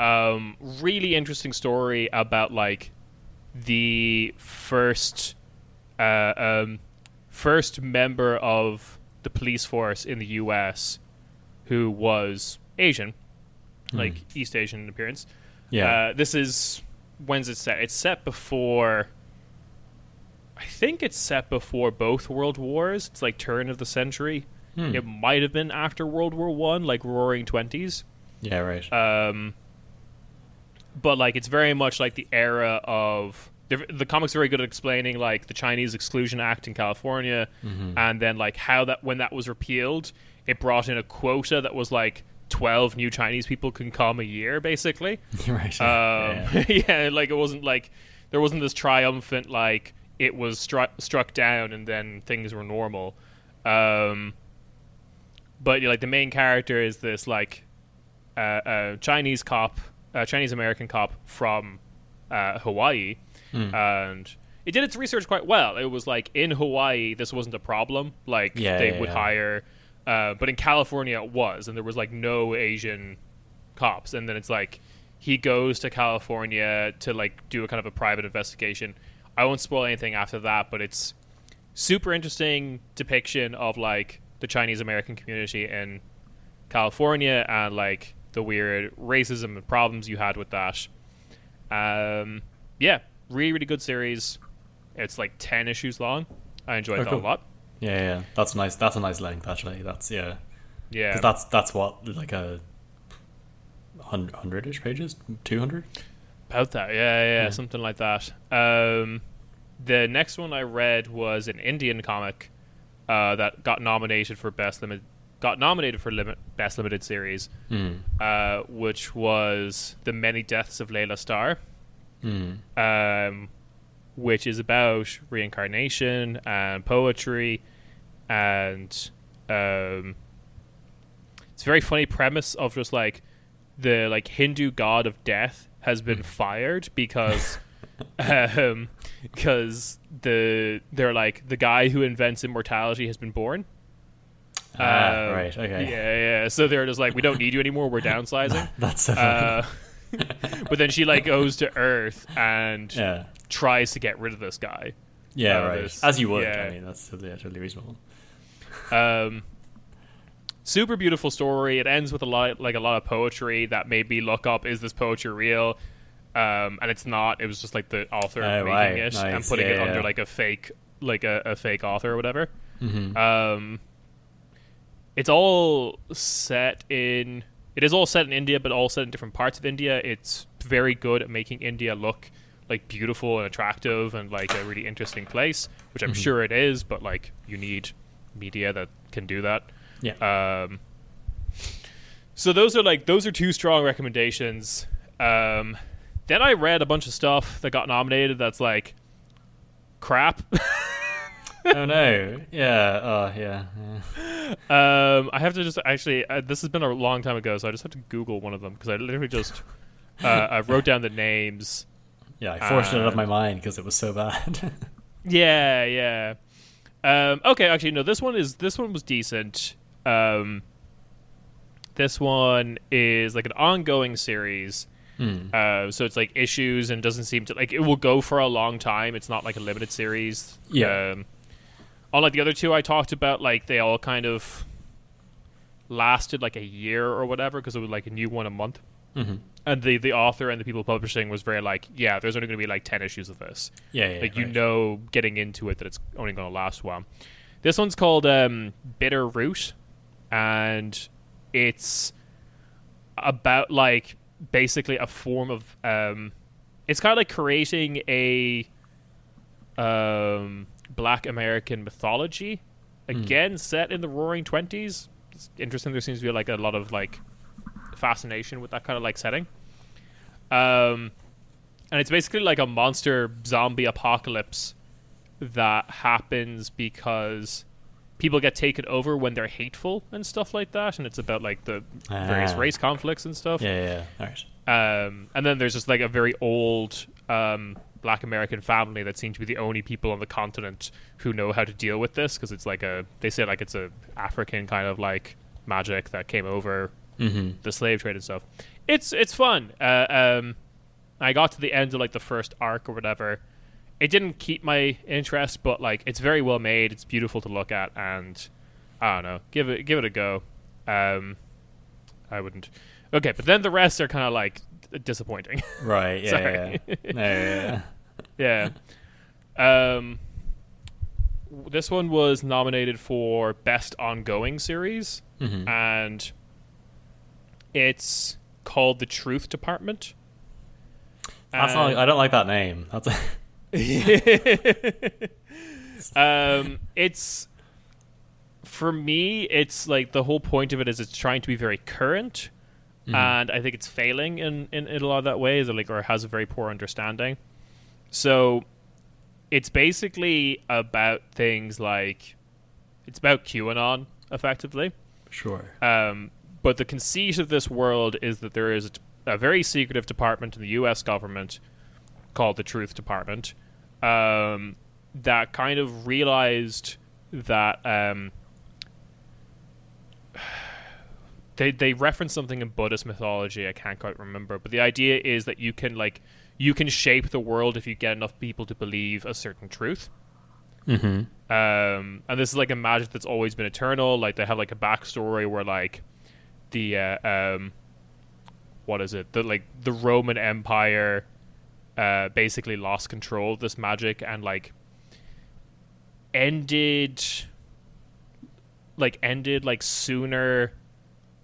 um, really interesting story about like the first... Uh, um, first member of the police force in the U S who was Asian, mm. like East Asian in appearance. Yeah. Uh, this is, when's it set? It's set before, I I think it's set before both World Wars. It's like turn of the century. Hmm. It might have been after World War One, like Roaring Twenties. Yeah, right. Um, but like it's very much like the era of the comic's very good at explaining like the Chinese Exclusion Act in California, mm-hmm. and then like how that when that was repealed, it brought in a quota that was like twelve new Chinese people can come a year, basically. Right. Um, yeah. yeah, like it wasn't like there wasn't this triumphant like. It was struck struck down, and then things were normal. Um, but like the main character is this like uh, uh, Chinese cop, uh, Chinese American cop from uh, Hawaii, mm. and it did its research quite well. It was like in Hawaii, this wasn't a problem. Like yeah, they yeah, would yeah. hire, uh, but in California it was, and there was like no Asian cops. And then it's like he goes to California to like do a kind of a private investigation. I won't spoil anything after that, but it's super interesting depiction of like the Chinese American community in California and like the weird racism and problems you had with that. Um, yeah, really, really good series. It's like ten issues long. I enjoyed oh, that cool. a lot. Yeah, yeah, that's nice. That's a nice length, actually. That's yeah, yeah. 'Cause that's that's what like a hundred-ish pages, two hundred. About that, yeah, yeah, yeah, something like that. Um, the next one I read was an Indian comic uh, that got nominated for best limit, got nominated for limit best limited series, mm. uh, which was The Many Deaths of Layla Starr, mm. um, which is about reincarnation and poetry, and um, it's a very funny premise of just like the like Hindu god of death has been fired because um because the they're like the guy who invents immortality has been born. Uh, um, right, okay. Yeah, yeah. So they're just like, we don't need you anymore, we're downsizing. That's so funny. Uh, but then she like goes to Earth and yeah. tries to get rid of this guy. Yeah, uh, right. This, As you would. Yeah. I mean, that's totally, totally reasonable. Um Super beautiful story. It ends with a lot, like a lot of poetry that made me look up, is this poetry real? Um, and it's not. It was just like the author oh, making right. it nice. and putting yeah, it yeah. under like a fake, like a, a fake author or whatever. Mm-hmm. Um, it's all set in. It is all set in India, but all set in different parts of India. It's very good at making India look like beautiful and attractive and like a really interesting place, which I'm mm-hmm. sure it is. But like, you need media that can do that. Yeah. Um, so those are like those are two strong recommendations. Um, then I read a bunch of stuff that got nominated. That's like crap. oh no! Yeah. Oh yeah. yeah. Um, I have to just actually. Uh, this has been a long time ago, so I just have to Google one of them because I literally just uh, I wrote down the names. Yeah, I forced and... it out of my mind because it was so bad. yeah. Yeah. Um, okay. Actually, no. This one is this one was decent. Um, this one is like an ongoing series, mm. uh, so it's like issues and doesn't seem to like it will go for a long time. It's not like a limited series. Yeah. Um, unlike the other two I talked about, like they all kind of lasted like a year or whatever because it was like a new one a month. Mm-hmm. And the the author and the people publishing was very like, yeah, there's only going to be like ten issues of this. Yeah, yeah. Like right. you know, getting into it that it's only going to last a while. This one's called um, Bitter Root, and it's about like basically a form of um, it's kind of like creating a um, Black American mythology again, mm. set in the Roaring Twenties. It's interesting. There seems to be like a lot of like fascination with that kind of like setting, um and it's basically like a monster zombie apocalypse that happens because people get taken over when they're hateful and stuff like that, and it's about like the ah. various race conflicts and stuff. Yeah, yeah, all right. Um and then there's just like a very old um Black American family that seem to be the only people on the continent who know how to deal with this, because it's like a they say like it's a African kind of like magic that came over Mm-hmm. the slave trade and stuff. It's it's fun. Uh, um, I got to the end of like the first arc or whatever. It didn't keep my interest, but like it's very well made. It's beautiful to look at, and I don't know. Give it give it a go. Um, I wouldn't. Okay, but then the rest are kind of like disappointing. Right. Yeah. Sorry. Yeah. Yeah. No, yeah. yeah. Um, this one was nominated for Best Ongoing Series, mm-hmm. and it's called The Truth Department. That's not, I don't like that name. That's a um, it's for me. It's like the whole point of it is it's trying to be very current, mm-hmm. and I think it's failing in, in, in a lot of that way. Is it like or has a very poor understanding. So it's basically about things like it's about QAnon, effectively. Sure. Um, but the conceit of this world is that there is a a very secretive department in the U S government called the Truth Department um, that kind of realized that um, they they referenced something in Buddhist mythology. I can't quite remember, but the idea is that you can like you can shape the world if you get enough people to believe a certain truth. Mm-hmm. Um, and this is like a magic that's always been eternal. Like they have like a backstory where like the uh, um. what is it? The like the Roman Empire uh, basically lost control of this magic and like ended like ended like sooner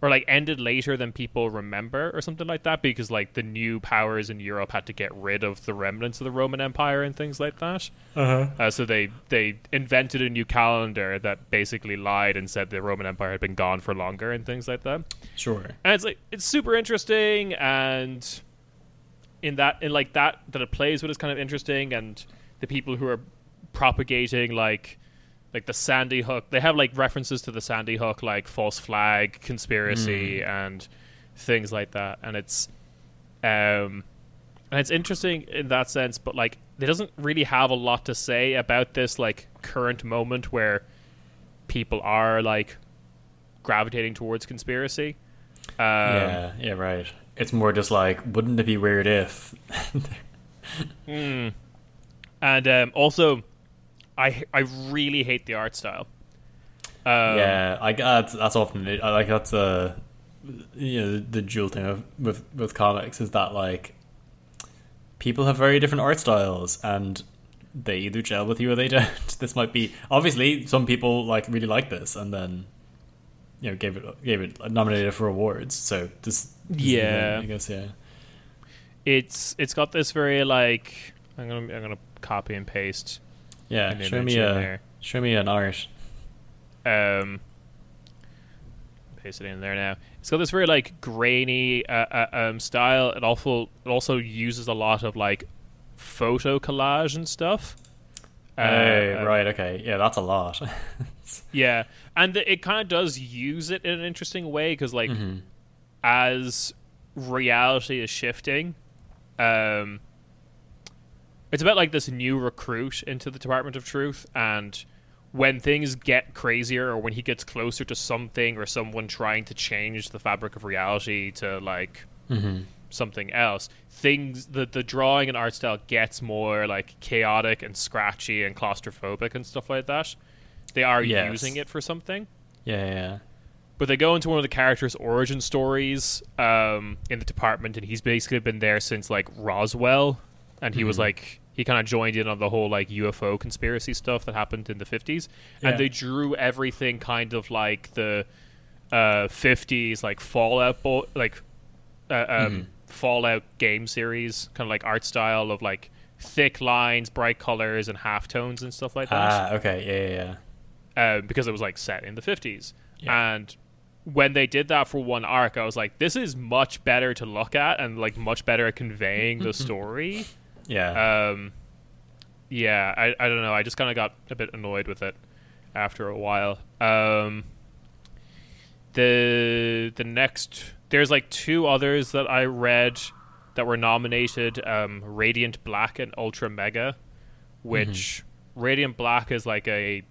or like ended later than people remember or something like that, because like the new powers in Europe had to get rid of the remnants of the Roman Empire and things like that. Uh-huh. Uh, so they they invented a new calendar that basically lied and said the Roman Empire had been gone for longer and things like that. Sure. And it's like it's super interesting, and in that in like that that it plays with is kind of interesting, and the people who are propagating like Like the Sandy Hook, they have like references to the Sandy Hook, like false flag conspiracy mm. and things like that. And it's, um, and it's interesting in that sense. But like, it doesn't really have a lot to say about this like current moment where people are like gravitating towards conspiracy. Um, yeah, yeah, right. It's more just like, wouldn't it be weird if? mm. And um, also. I I really hate the art style. Um, yeah, I that's, that's often I, like that's a you know the, the dual thing of, with with comics is that like people have very different art styles and they either gel with you or they don't. This might be obviously some people like really like this and then you know gave it gave it nominated for awards. So this, this yeah, thing, I guess yeah. It's it's got this very like I'm gonna I'm gonna copy and paste. Yeah, show me a there. show me an art. Um, paste it in there now. It's got this very like grainy uh, uh, um, style. It also it also uses a lot of like photo collage and stuff. Oh, uh, right, okay, yeah, that's a lot. yeah, and the, it kind of does use it in an interesting way because like mm-hmm. as reality is shifting, um. It's about like this new recruit into the Department of Truth, and when things get crazier or when he gets closer to something or someone trying to change the fabric of reality to like mm-hmm. something else, things the, the drawing and art style gets more like chaotic and scratchy and claustrophobic and stuff like that. They are yes. using it for something. Yeah, yeah, yeah. But they go into one of the characters' origin stories um, in the department, and he's basically been there since like Roswell. And he mm-hmm. was like, he kind of joined in on the whole like U F O conspiracy stuff that happened in the fifties. Yeah. And they drew everything kind of like the uh, fifties, like Fallout, bo- like uh, um, mm-hmm. Fallout game series, kind of like art style of like thick lines, bright colors, and halftones and stuff like that. Ah, okay, yeah, yeah, yeah. Uh, because it was like set in the fifties. Yeah. And when they did that for one arc, I was like, this is much better to look at and like much better at conveying the story. Yeah. Um, yeah, I, I don't know. I just kind of got a bit annoyed with it after a while. Um, the the next... There's like two others that I read that were nominated, um, Radiant Black and Ultra Mega, which mm-hmm. Radiant Black is like a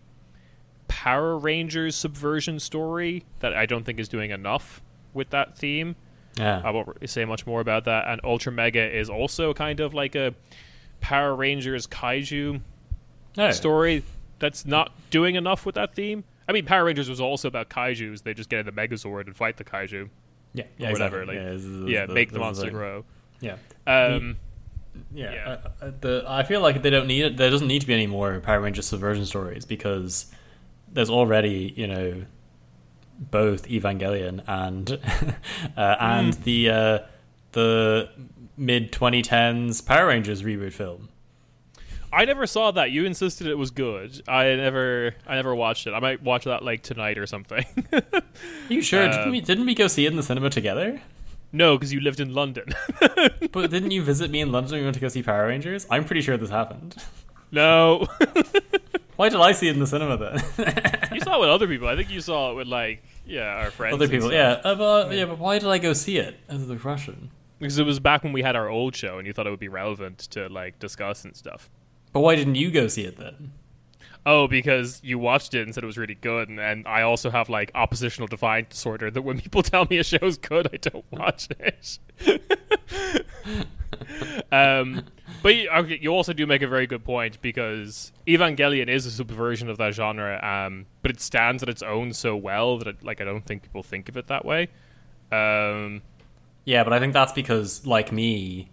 Power Rangers subversion story that I don't think is doing enough with that theme. Yeah. I won't say much more about that. And Ultra Mega is also kind of like a Power Rangers kaiju oh. story that's not doing enough with that theme. I mean, Power Rangers was also about kaijus. They just get in the Megazord and fight the kaiju. Yeah, yeah, or whatever. Exactly. Like, yeah, this is, this yeah the, make the monster grow. Yeah. Um, Yeah, yeah. I, I, the, I feel like they don't need it. There doesn't need to be any more Power Rangers subversion stories because there's already, you know, both Evangelion and uh, and mm. the uh, the mid twenty tens Power Rangers reboot film. I never saw that. You insisted it was good. I never, I never watched it. I might watch that like tonight or something. Are you sure? Um, didn't we? Didn't we go see it in the cinema together? No, because you lived in London. But didn't you visit me in London when we went to go see Power Rangers? I'm pretty sure this happened. No. Why did I see it in the cinema then? You saw it with other people. I think you saw it with, like, yeah, our friends. Other people, yeah. Uh, but, yeah. Yeah, but why did I go see it as the question? Because it was back when we had our old show and you thought it would be relevant to, like, discuss and stuff. But why didn't you go see it then? Oh, because you watched it and said it was really good, and, and I also have, like, oppositional defiant disorder that when people tell me a show's good, I don't watch it. um, but you, okay, you also do make a very good point, because Evangelion is a subversion of that genre, um, but it stands on its own so well that, it, like, I don't think people think of it that way. Um, yeah, but I think that's because, like me,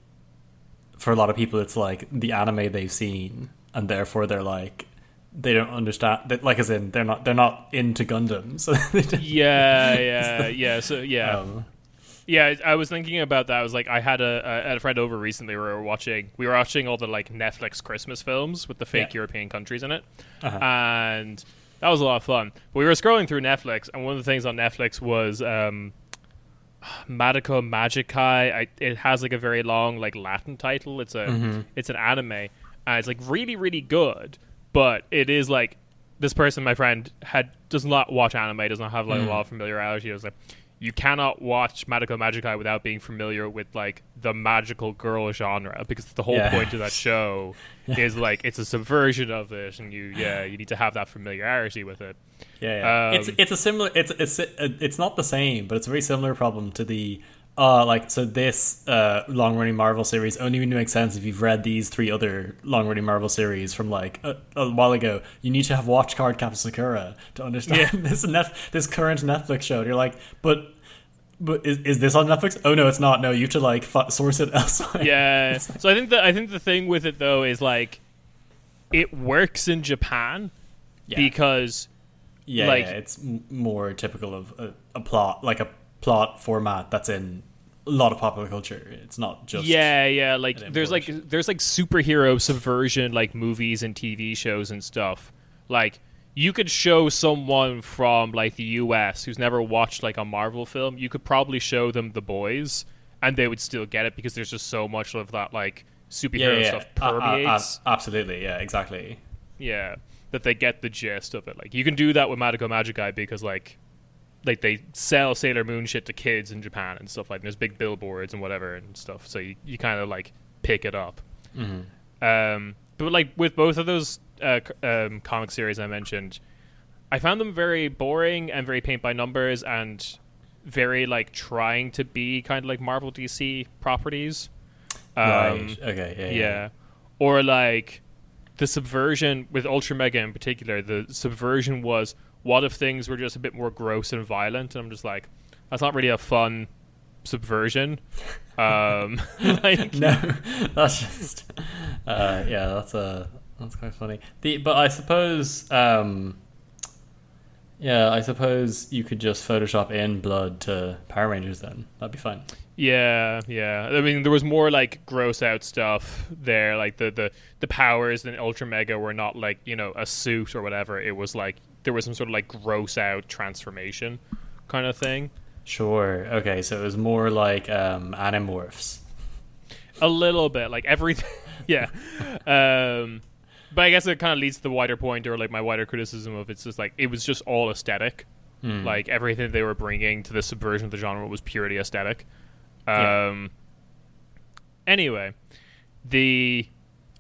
for a lot of people, it's, like, the anime they've seen, and therefore they're, like... They don't understand that, like, as in they're not they're not into Gundam. So yeah, yeah, yeah. So yeah, um, yeah. I was thinking about that. I was like, I had a, a, had a friend over recently. We were watching we were watching all the like Netflix Christmas films with the fake yeah. European countries in it, uh-huh. and that was a lot of fun. But we were scrolling through Netflix, and one of the things on Netflix was um, Madoka Magikai. I, it has like a very long like Latin title. It's a mm-hmm. it's an anime, and it's like really really good. But it is like this person, my friend, had does not watch anime, does not have like mm. a lot of familiarity. It was like you cannot watch Madoka Magikai without being familiar with like the magical girl genre, because the whole yeah. point of that show yeah. is like it's a subversion of it, and you yeah you need to have that familiarity with it. Yeah, yeah. Um, it's it's a similar it's it's it's not the same, but it's a very similar problem to the uh like so this uh long running Marvel series only really makes sense if you've read these three other long running Marvel series from like a, a while ago. You need to have watched Card Captor Sakura to understand yeah. this nef- this current Netflix show. And you're like, but but is, is this on Netflix? Oh no, it's not. No, you have to like f- source it elsewhere. Yeah. Like, so I think that I think the thing with it though is like it works in Japan yeah. because yeah, like, yeah, it's m- more typical of a, a plot like a. plot format that's in a lot of popular culture. It's not just yeah yeah like there's like there's like superhero subversion like movies and T V shows and stuff. Like you could show someone from like the U S who's never watched like a Marvel film, you could probably show them The Boys and they would still get it, because there's just so much of that like superhero yeah, yeah. stuff permeates uh, uh, uh, absolutely yeah exactly yeah that they get the gist of it. Like you can do that with Madoka Magikai because like Like they sell Sailor Moon shit to kids in Japan and stuff like that. There's big billboards and whatever and stuff. So you, you kind of like pick it up. Mm-hmm. Um, but like with both of those uh, um, comic series I mentioned, I found them very boring and very paint by numbers and very like trying to be kind of like Marvel D C properties. Um, right. Okay. Yeah, yeah. yeah. Or like the subversion with Ultra Mega in particular. The subversion was, what if things were just a bit more gross and violent? And I'm just like, that's not really a fun subversion. Um, like, no, that's just uh, yeah, that's a that's quite funny. The but I suppose um, yeah, I suppose you could just Photoshop in blood to Power Rangers then. That'd be fine. Yeah, yeah. I mean, there was more like gross out stuff there. Like the the the powers in Ultra Mega were not like, you know, a suit or whatever. It was like, there was some sort of like gross out transformation kind of thing. Sure. Okay. So it was more like um, Animorphs. A little bit. Like everything. yeah. Um, but I guess it kind of leads to the wider point, or like my wider criticism of it's just like, it was just all aesthetic. Mm. Like everything they were bringing to the subversion of the genre was purely aesthetic. Um, yeah. Anyway, the,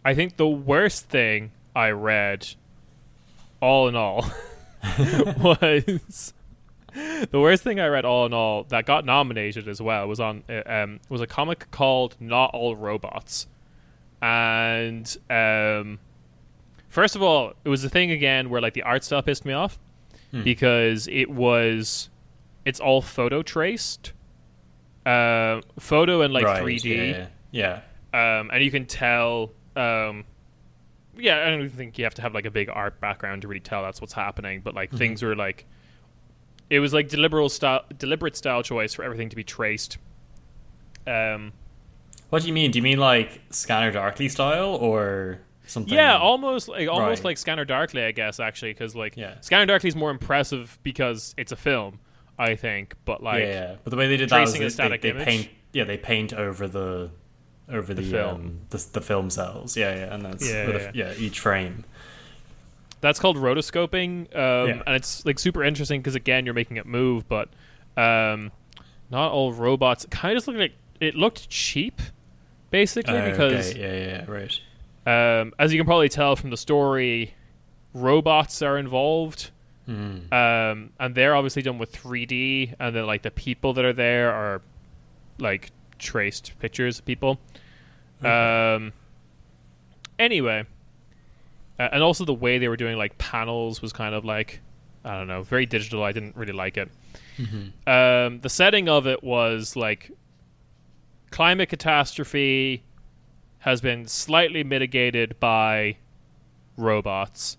I think the worst thing I read all in all was the worst thing I read all in all that got nominated as well was on uh, um was a comic called Not All Robots. And um first of all, it was a thing again where like the art style pissed me off hmm. because it was it's all photo traced uh photo and like right, three D yeah, yeah. Um, and you can tell... Um, yeah, I don't think you have to have, like, a big art background to really tell that's what's happening. But, like, mm-hmm. things were, like... It was, like, deliberate style, deliberate style choice for everything to be traced. Um, what do you mean? Do you mean, like, Scanner Darkly style or... Something. Yeah, almost like almost right. like Scanner Darkly, I guess, actually, because like yeah. Scanner Darkly is more impressive because it's a film, I think. But like, yeah, yeah. but the way they did that is they, static they, they paint, yeah, they paint over the over the, the film, um, the, the film cells, yeah, yeah, and that's yeah, yeah. A, yeah, each frame. That's called rotoscoping, um, yeah. and it's like super interesting because again, you're making it move, but um, Not All Robots kind of just looked like it looked cheap, basically, uh, because okay. yeah, yeah, right. Um, as you can probably tell from the story, robots are involved, mm. um, and they're obviously done with three D, and then like the people that are there are like traced pictures of people. Okay. Um, anyway, uh, and also the way they were doing like panels was kind of like, I don't know, very digital. I didn't really like it. Mm-hmm. Um, the setting of it was like climate catastrophe has been slightly mitigated by robots,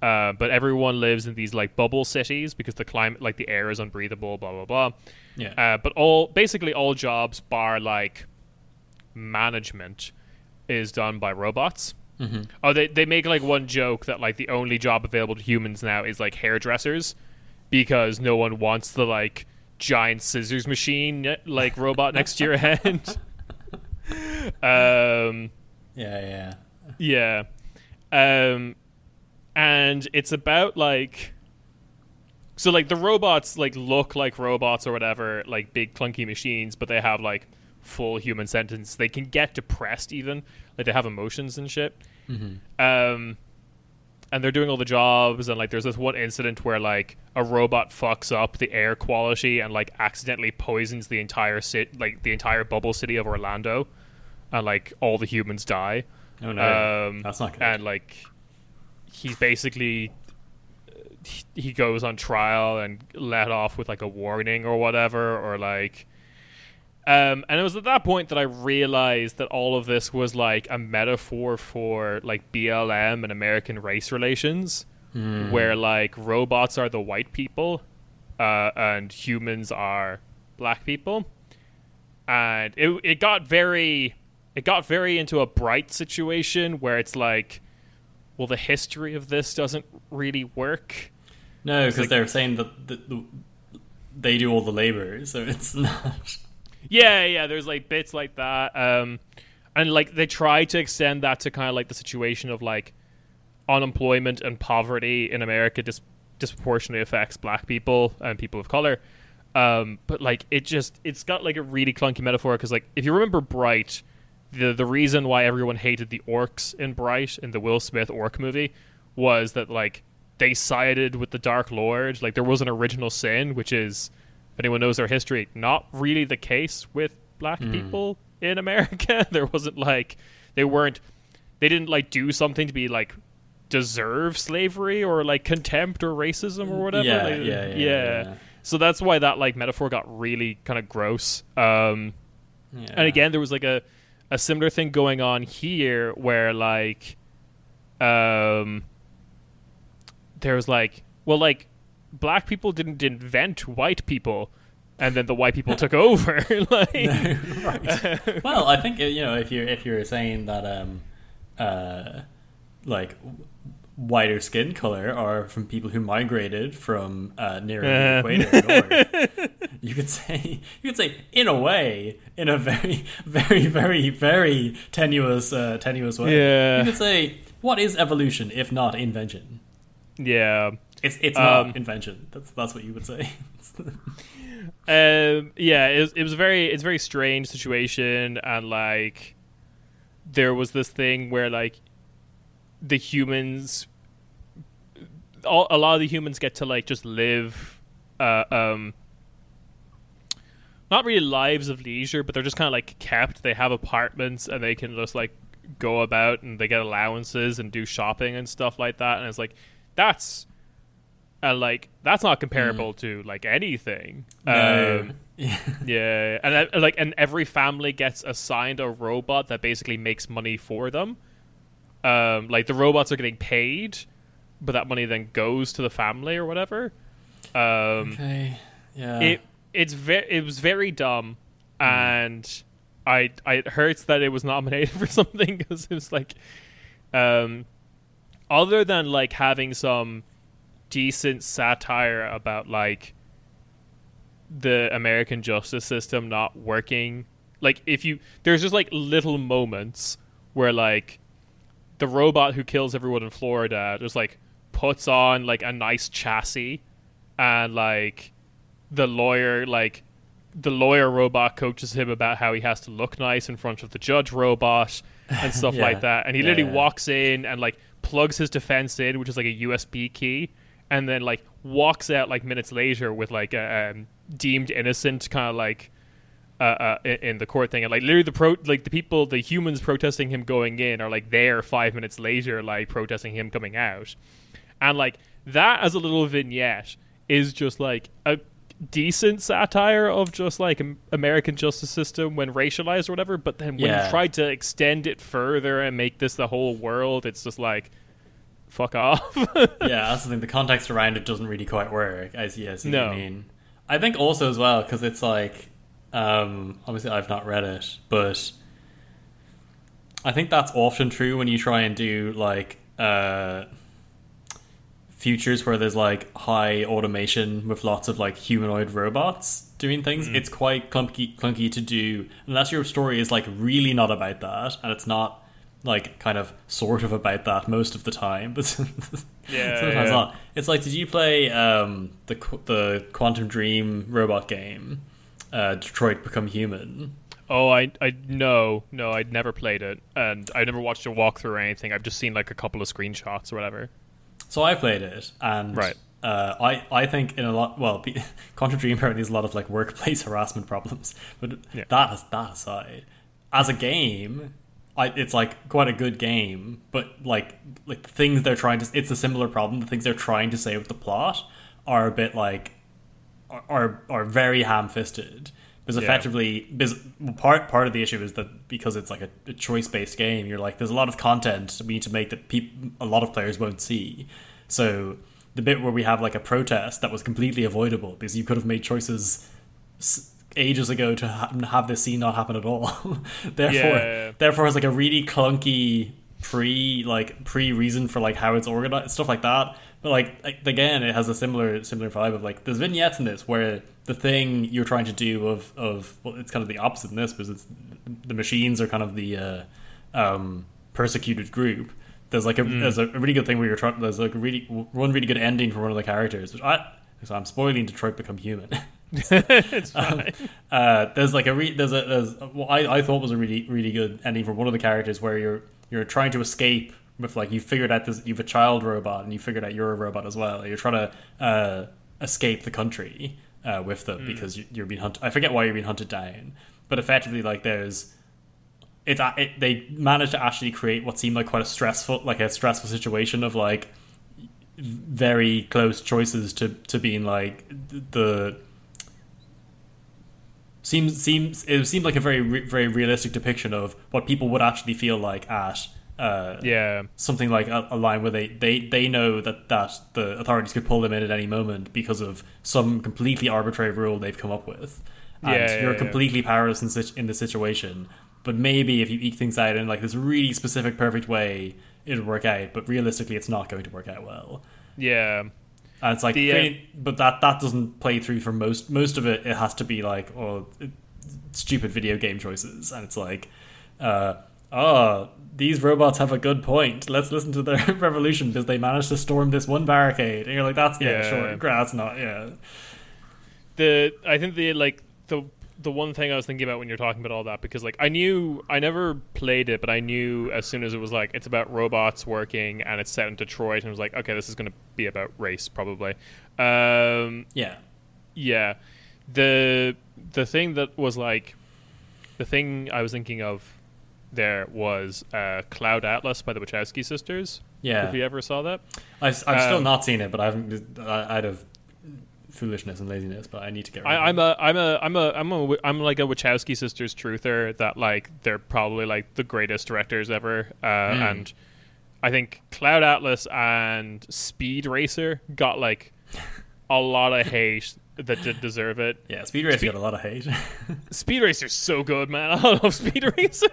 uh, but everyone lives in these like bubble cities because the climate, like the air is unbreathable, blah blah blah. Yeah. Uh, but all basically all jobs, bar like management, is done by robots. Mm-hmm. Oh, they they make like one joke that like the only job available to humans now is like hairdressers, because no one wants the like giant scissors machine like robot next to your hand. um yeah yeah yeah um and it's about like so like the robots like look like robots or whatever, like big clunky machines, but they have like full human sentience. They can get depressed even, like they have emotions and shit. Mm-hmm. um and they're doing all the jobs, and like there's this one incident where like a robot fucks up the air quality and like accidentally poisons the entire city, like the entire bubble city of Orlando, and like all the humans die. Oh no, um, that's not good. And like he's basically he goes on trial and let off with like a warning or whatever, or like. Um, and it was at that point that I realized that all of this was like a metaphor for like B L M and American race relations, mm. where like robots are the white people, uh, and humans are black people. And it it got very it got very into a Bright situation where it's like, well, the history of this doesn't really work. No, because like, they're saying that the, the, they do all the labor, so it's not. Yeah, yeah, there's, like, bits like that. Um, and, like, they try to extend that to kind of, like, the situation of, like, unemployment and poverty in America dis- disproportionately affects black people and people of color. Um, but, like, it just... It's got, like, a really clunky metaphor because, like, if you remember Bright, the the reason why everyone hated the orcs in Bright, in the Will Smith orc movie, was that, like, they sided with the Dark Lord. Like, there was an original sin, which is... If anyone knows their history, not really the case with black mm. people in America. There wasn't like they weren't they didn't like do something to be like deserve slavery or like contempt or racism or whatever. Yeah, like, yeah, yeah, yeah. yeah, yeah. So that's why that like metaphor got really kind of gross. Um, yeah. And again, there was like a a similar thing going on here where like um, there was like well like. black people didn't invent white people, and then the white people took over. like, no, right. Well, I think you know if you if you're saying that um, uh, like whiter skin color are from people who migrated from uh, near uh. the equator, north, you could say you could say in a way, in a very very very very tenuous uh, tenuous way, yeah. you could say what is evolution if not invention? Yeah. It's it's not um, invention. That's that's what you would say. um, yeah, it, it was a very it's a very strange situation, and like there was this thing where like the humans, all, a lot of the humans get to like just live, uh, um, not really lives of leisure, but they're just kind of like kept. They have apartments and they can just like go about, and they get allowances and do shopping and stuff like that. And it's like that's. And, like, that's not comparable mm. to, like, anything. No. Um, yeah. yeah. And, uh, like, and every family gets assigned a robot that basically makes money for them. Um, like, the robots are getting paid, but that money then goes to the family or whatever. Um, okay. Yeah. It, it's ve- it was very dumb. Mm. And I, I it hurts that it was nominated for something, because it was, like... Um, other than, like, having some... decent satire about, like, the American justice system not working. Like, if you... There's just, like, little moments where, like, the robot who kills everyone in Florida just, like, puts on, like, a nice chassis, and, like, the lawyer, like, the lawyer robot coaches him about how he has to look nice in front of the judge robot and stuff yeah. like that. And he yeah, literally yeah. walks in and, like, plugs his defense in, which is, like, a U S B key, and then, like, walks out, like, minutes later with, like, a um, deemed innocent kind of, like, uh, uh, in the court thing. And, like, literally the pro- like the people, the humans protesting him going in are, like, there five minutes later, like, protesting him coming out. And, like, that as a little vignette is just, like, a decent satire of just, like, American justice system when racialized or whatever. But then when yeah. you try to extend it further and make this the whole world, it's just, like... fuck off. Yeah, that's the thing. The context around it doesn't really quite work. I see, I see no. what you mean. I think also as well, because it's like, um, obviously I've not read it, but I think that's often true when you try and do, like, uh, futures where there's, like, high automation with lots of, like, humanoid robots doing things. Mm. It's quite clunky, clunky to do, unless your story is, like, really not about that, and it's not, like, kind of sort of about that most of the time, but yeah, sometimes yeah. not. It's like, did you play um the the Quantum Dream robot game, uh Detroit Become Human? Oh, I I no no I'd never played it, and I've never watched a walkthrough or anything. I've just seen, like, a couple of screenshots or whatever. So I played it, and right. Uh, I, I think in a lot, well, Quantum Dream apparently has a lot of, like, workplace harassment problems, but yeah. that is, that aside, as a game, I, it's, like, quite a good game, but, like, like the things they're trying to... It's a similar problem. The things they're trying to say with the plot are a bit, like... Are are, are very ham-fisted. Because effectively... Yeah. Because part, part of the issue is that because it's, like, a, a choice-based game, you're like, there's a lot of content we need to make that peop- a lot of players won't see. So the bit where we have, like, a protest that was completely avoidable, because you could have made choices... S- ages ago to ha- have this scene not happen at all. therefore yeah. therefore it's, like, a really clunky pre like pre reason for, like, how it's organized, stuff like that. But, like, again, it has a similar similar vibe of, like, there's vignettes in this where the thing you're trying to do of of well, it's kind of the opposite in this, because it's the machines are kind of the uh, um persecuted group. There's, like, a mm. there's a really good thing where you're trying, there's, like, a really one really good ending for one of the characters, which I so I'm spoiling Detroit Become Human. It's um, uh, there's like a re- there's a there's a, what I, I thought was a really really good ending for one of the characters, where you're you're trying to escape with, like, you figured out this, you've a child robot, and you figured out you're a robot as well. You're trying to uh, escape the country uh, with them mm. because you, you're being hunted. I forget why you're being hunted down, but effectively, like, there's it's it, they managed to actually create what seemed like quite a stressful like a stressful situation of, like, very close choices to to being, like, the. Seems seems it seemed like a very very realistic depiction of what people would actually feel like at uh, yeah something like a, a line where they, they, they know that, that the authorities could pull them in at any moment because of some completely arbitrary rule they've come up with, and yeah, yeah, you're yeah, completely yeah. powerless in, in the situation. But maybe if you eke things out in, like, this really specific perfect way, it'll work out. But realistically, it's not going to work out well. Yeah. And it's like, the, uh, but that, that doesn't play through for most most of it. It has to be like, oh, it, stupid video game choices, and it's like, uh, oh, these robots have a good point. Let's listen to their revolution because they managed to storm this one barricade. And you're like, that's yeah, yeah sure, that's not yeah. The I think the like the the one thing I was thinking about when you're talking about all that, because, like, I knew I never played it, but I knew as soon as it was like it's about robots working and it's set in Detroit, and I was like, okay, this is going to be about race probably. Um, yeah, yeah. The the thing that was like the thing I was thinking of there was uh, Cloud Atlas by the Wachowski sisters. Yeah. If you ever saw that. I've, I've um, still not seen it, but I haven't, out of foolishness and laziness, but I need to get rid I, of it. I'm a, I'm a, I'm a, I'm a, I'm like a Wachowski sisters truther that like, they're probably like the greatest directors ever. Uh, mm. And I think Cloud Atlas and Speed Racer got like a lot of hate that did deserve it. Yeah, Speed Racer Spe- got a lot of hate. Speed Racer's so good, man. I love Speed Racer.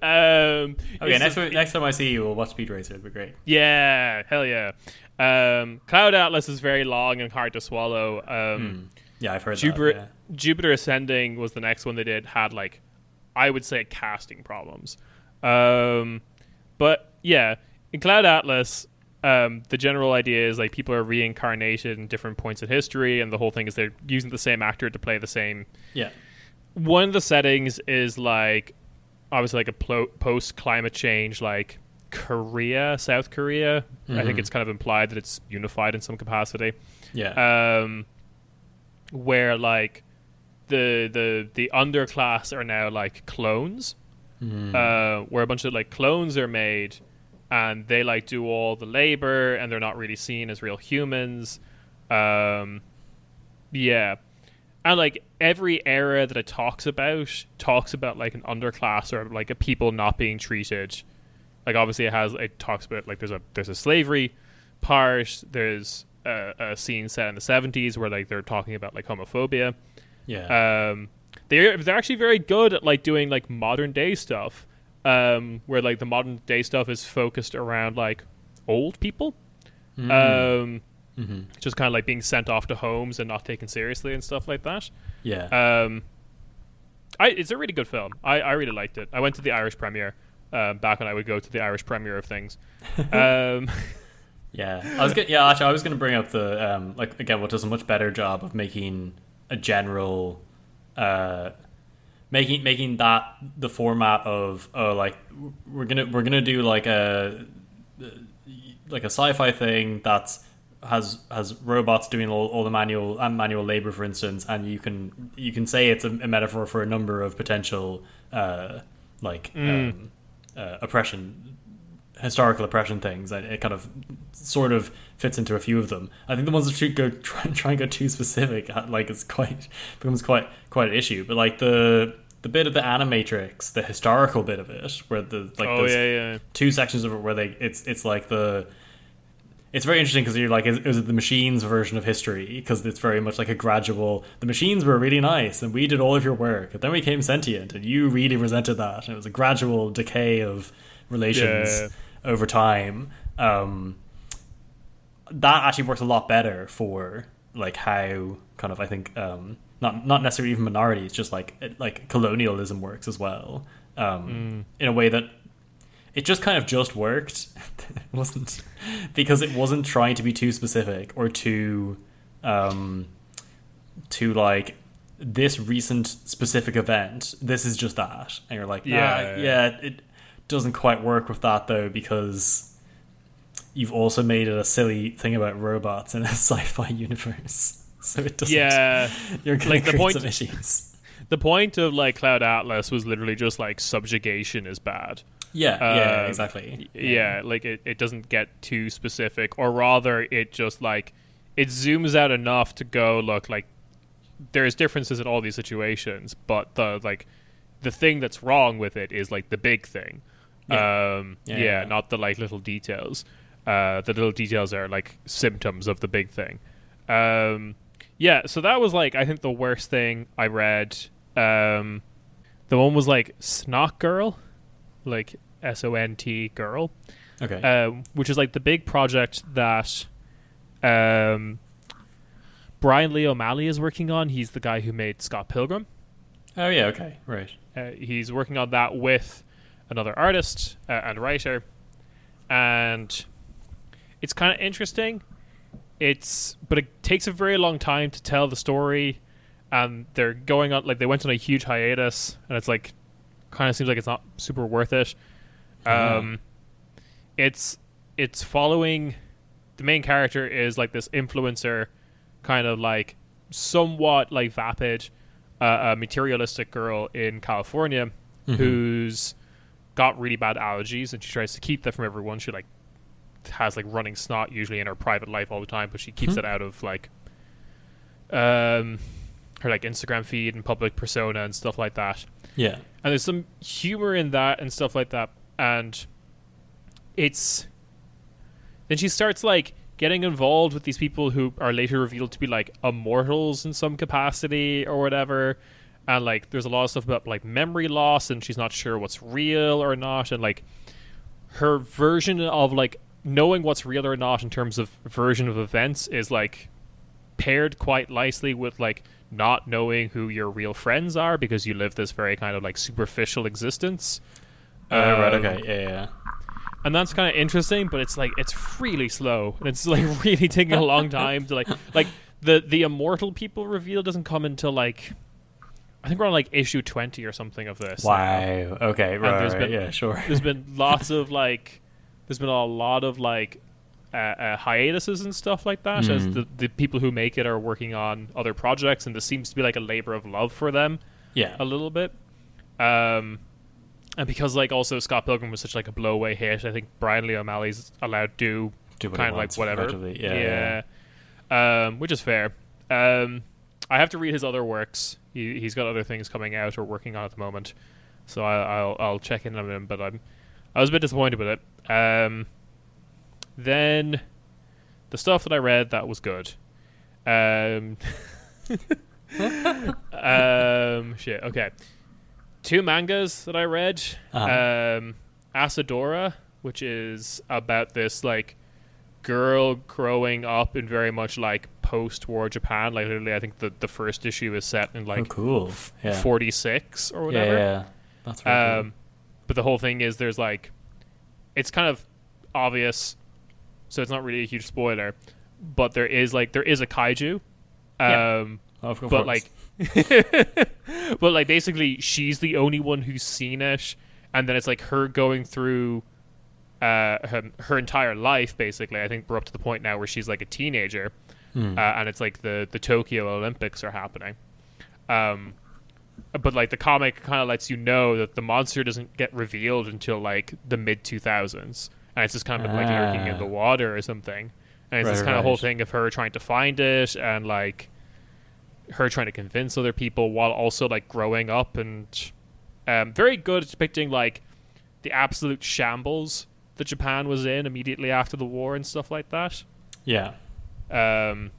um, okay, next, a, next time I see you, we'll watch Speed Racer. It'd be great. Yeah, hell yeah. Um, Cloud Atlas is very long and hard to swallow. Um, mm. Yeah, I've heard Jupiter, that. Yeah. Jupiter Ascending was the next one they did. Had, like, I would say casting problems. Um, but, yeah, in Cloud Atlas... Um, the general idea is like people are reincarnated in different points in history, and the whole thing is they're using the same actor to play the same. Yeah. One of the settings is like obviously like a plo- post climate change, like Korea, South Korea. Mm-hmm. I think it's kind of implied that it's unified in some capacity. Yeah. Um, where like the the the underclass are now like clones, mm. uh, where a bunch of like clones are made. And they like do all the labor, and they're not really seen as real humans. Um, yeah, and like every era that it talks about talks about like an underclass or like a people not being treated. Like obviously, it has it talks about like there's a there's a slavery part. There's a, a scene set in the seventies where like they're talking about like homophobia. Yeah, um, they're they're actually very good at like doing like modern day stuff. Um, where like the modern day stuff is focused around like old people, mm-hmm. Um, mm-hmm. just kind of like being sent off to homes and not taken seriously and stuff like that. Yeah, um, I, it's a really good film. I, I really liked it. I went to the Irish premiere uh, back when I would go to the Irish premiere of things. Um, yeah, I was gonna, yeah. Actually, I was going to bring up the um, like again what does a much better job of making a general. Uh, Making making that the format of oh like we're gonna we're gonna do like a like a sci-fi thing that's has has robots doing all, all the manual and manual labor, for instance, and you can you can say it's a, a metaphor for a number of potential uh, like mm. um, uh, oppression historical oppression things. It, it kind of sort of fits into a few of them. I think the ones that should go try, try and go too specific, like it's quite becomes quite quite an issue. But like the the bit of the animatrix, the historical bit of it, where the like oh, there's yeah, yeah. two sections of it where they it's it's like the it's very interesting because you're like is, is it the machines version of history, because it's very much like a gradual the machines were really nice and we did all of your work, but then we became sentient and you really resented that, and it was a gradual decay of relations yeah. over time. Um, that actually works a lot better for like how kind of I think um, not not necessarily even minorities, just like it, like colonialism works as well um, mm. in a way that it just kind of just worked. It wasn't because it wasn't trying to be too specific or too um, too like this recent specific event. This is just that, and you're like yeah ah, yeah it. Doesn't quite work with that though, because you've also made it a silly thing about robots in a sci-fi universe, so it doesn't. Yeah, you're gonna like create the point, some issues. The point of like Cloud Atlas was literally just like subjugation is bad. Yeah, um, yeah, exactly. Yeah, yeah like it, it doesn't get too specific, or rather, it just like it zooms out enough to go look like there's differences in all these situations, but the like the thing that's wrong with it is like the big thing. Yeah. Um, yeah, yeah, yeah, not the like little details. Uh, the little details are like symptoms of the big thing. Um, yeah, so that was like I think the worst thing I read. Um, the one was like Snot Girl, like S O N T Girl. Okay. Um, which is like the big project that um, Brian Lee O'Malley is working on. He's the guy who made Scott Pilgrim. Oh yeah, okay, right. Uh, he's working on that with another artist uh, and writer, and it's kind of interesting. It's but it takes a very long time to tell the story, and they're going on like they went on a huge hiatus, and it's like kind of seems like it's not super worth it. Mm-hmm. Um, it's it's following the main character is like this influencer, kind of like somewhat like vapid. Uh, a materialistic girl in California mm-hmm. who's got really bad allergies, and she tries to keep that from everyone. She like has like running snot usually in her private life all the time, but she keeps mm-hmm. it out of like um her like Instagram feed and public persona and stuff like that. Yeah. And there's some humor in that and stuff like that. And it's then she starts like getting involved with these people who are later revealed to be like immortals in some capacity or whatever. And like there's a lot of stuff about like memory loss, and she's not sure what's real or not, and like her version of like knowing what's real or not in terms of version of events is like paired quite nicely with like not knowing who your real friends are because you live this very kind of like superficial existence. Oh, um, right, okay, yeah, yeah. And that's kind of interesting, but it's like it's really slow, and it's like really taking a long time to like like the the immortal people reveal doesn't come until like I think we're on like issue twenty or something of this. Wow. Now. Okay. Right. There's been, yeah. Sure. There's been lots of like, there's been a lot of like, uh, uh, hiatuses and stuff like that. Mm. As the the people who make it are working on other projects, and this seems to be like a labor of love for them. Yeah. A little bit. Um, and because like also Scott Pilgrim was such like a blow away hit, I think Brian Lee O'Malley's allowed to do kind of like whatever. Yeah. yeah. yeah. Um, which is fair. Um, I have to read his other works. He, he's got other things coming out or working on at the moment, so I, I'll I'll check in on him. But I'm I was a bit disappointed with it. Um, then the stuff that I read that was good. Um, um shit. Okay, two mangas that I read. Uh-huh. Um, Asadora, which is about this like girl growing up in very much like post-war Japan, like literally I think the, the first issue is set in like oh, cool. yeah. forty-six or whatever. Yeah, yeah. That's right. Um, cool. But the whole thing is there's like, it's kind of obvious, so it's not really a huge spoiler, but there is like, there is a kaiju. Um, yeah. oh, but like, but like basically she's the only one who's seen it, and then it's like her going through uh, her, her entire life basically. I think we're up to the point now where she's like a teenager. Mm. Uh, and it's like the, the Tokyo Olympics are happening. Um, but like the comic kind of lets you know that the monster doesn't get revealed until like the mid two thousands. And it's just kind of ah. like lurking in the water or something. And it's right, this kind right. of whole thing of her trying to find it and like her trying to convince other people while also like growing up, and um, very good at depicting like the absolute shambles that Japan was in immediately after the war and stuff like that. Yeah. Um,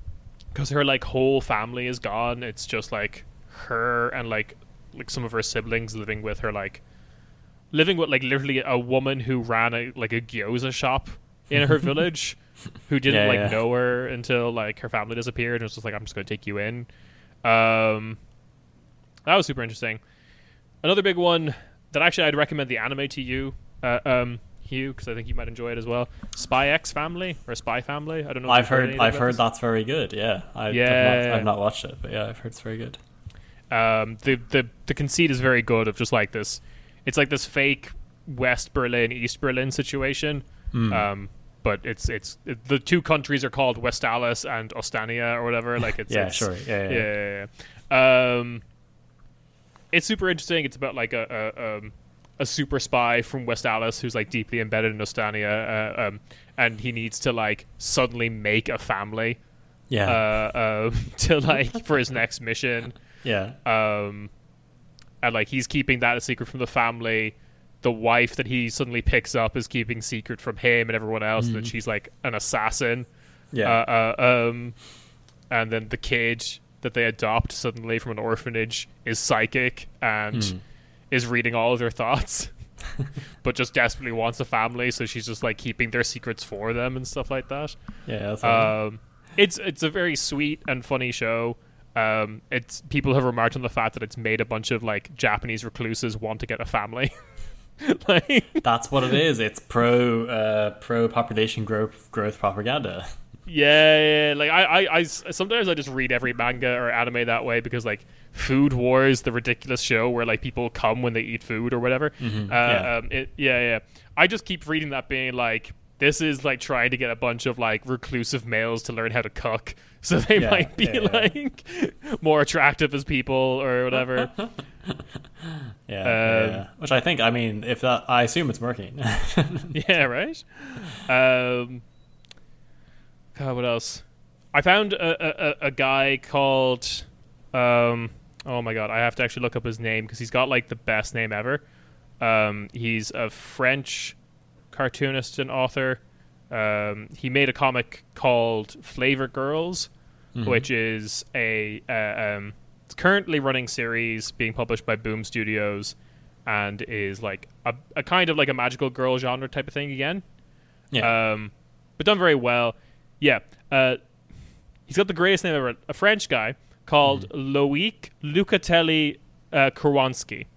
because her like whole family is gone. It's just like her and like like some of her siblings living with her like living with like literally a woman who ran a like a gyoza shop in her village, who didn't yeah, like yeah. know her until like her family disappeared, and was just like, I'm just gonna take you in. Um, that was super interesting. Another big one that actually I'd recommend the anime to you. Uh, um. Hugh, because I think you might enjoy it as well. Spy X Family or Spy Family. I don't know. I've heard. heard I've heard this. That's very good. Yeah. I've, yeah. I've not, I've not watched it, but yeah, I've heard it's very good. Um, the the the conceit is very good of just like this. It's like this fake West Berlin, East Berlin situation. Mm. Um, but it's it's it, the two countries are called West Alice and Ostania or whatever. Like it's yeah, it's, sure, yeah, yeah. yeah, yeah, yeah. Um, it's super interesting. It's about like a. a um, a super spy from West Alice who's like deeply embedded in Ostania, uh, um, and he needs to like suddenly make a family, yeah, uh, um, to like for his next mission, yeah, um, and like he's keeping that a secret from the family. The wife that he suddenly picks up is keeping secret from him and everyone else mm-hmm. that she's like an assassin, yeah, uh, uh, um, and then the kid that they adopt suddenly from an orphanage is psychic and. Mm. is reading all of their thoughts but just desperately wants a family, so she's just like keeping their secrets for them and stuff like that. Yeah, that's um, it's it's a very sweet and funny show. Um, it's people have remarked on the fact that it's made a bunch of like Japanese recluses want to get a family. Like, that's what it is. It's pro uh, pro population growth growth propaganda. Yeah, yeah, like I, I, I, sometimes I just read every manga or anime that way, because like Food Wars, the ridiculous show where like people come when they eat food or whatever. Mm-hmm, uh, yeah. Um, it, yeah, yeah. I just keep reading that being like, this is like trying to get a bunch of like reclusive males to learn how to cook, so they yeah, might be yeah, like yeah. more attractive as people or whatever. yeah, um, yeah, which I think, I mean, if that, I assume it's working. yeah, right. Um, God, what else? I found a, a, a guy called. Um, oh my God, I have to actually look up his name because he's got like the best name ever. Um, he's a French cartoonist and author. Um, he made a comic called Flavor Girls, mm-hmm. which is a uh, um, it's currently running series being published by Boom Studios, and is like a, a kind of like a magical girl genre type of thing again. Yeah, um, but done very well. Yeah, uh, he's got the greatest name ever. A French guy called mm-hmm. Loic Lucatelli uh, Kurwanski.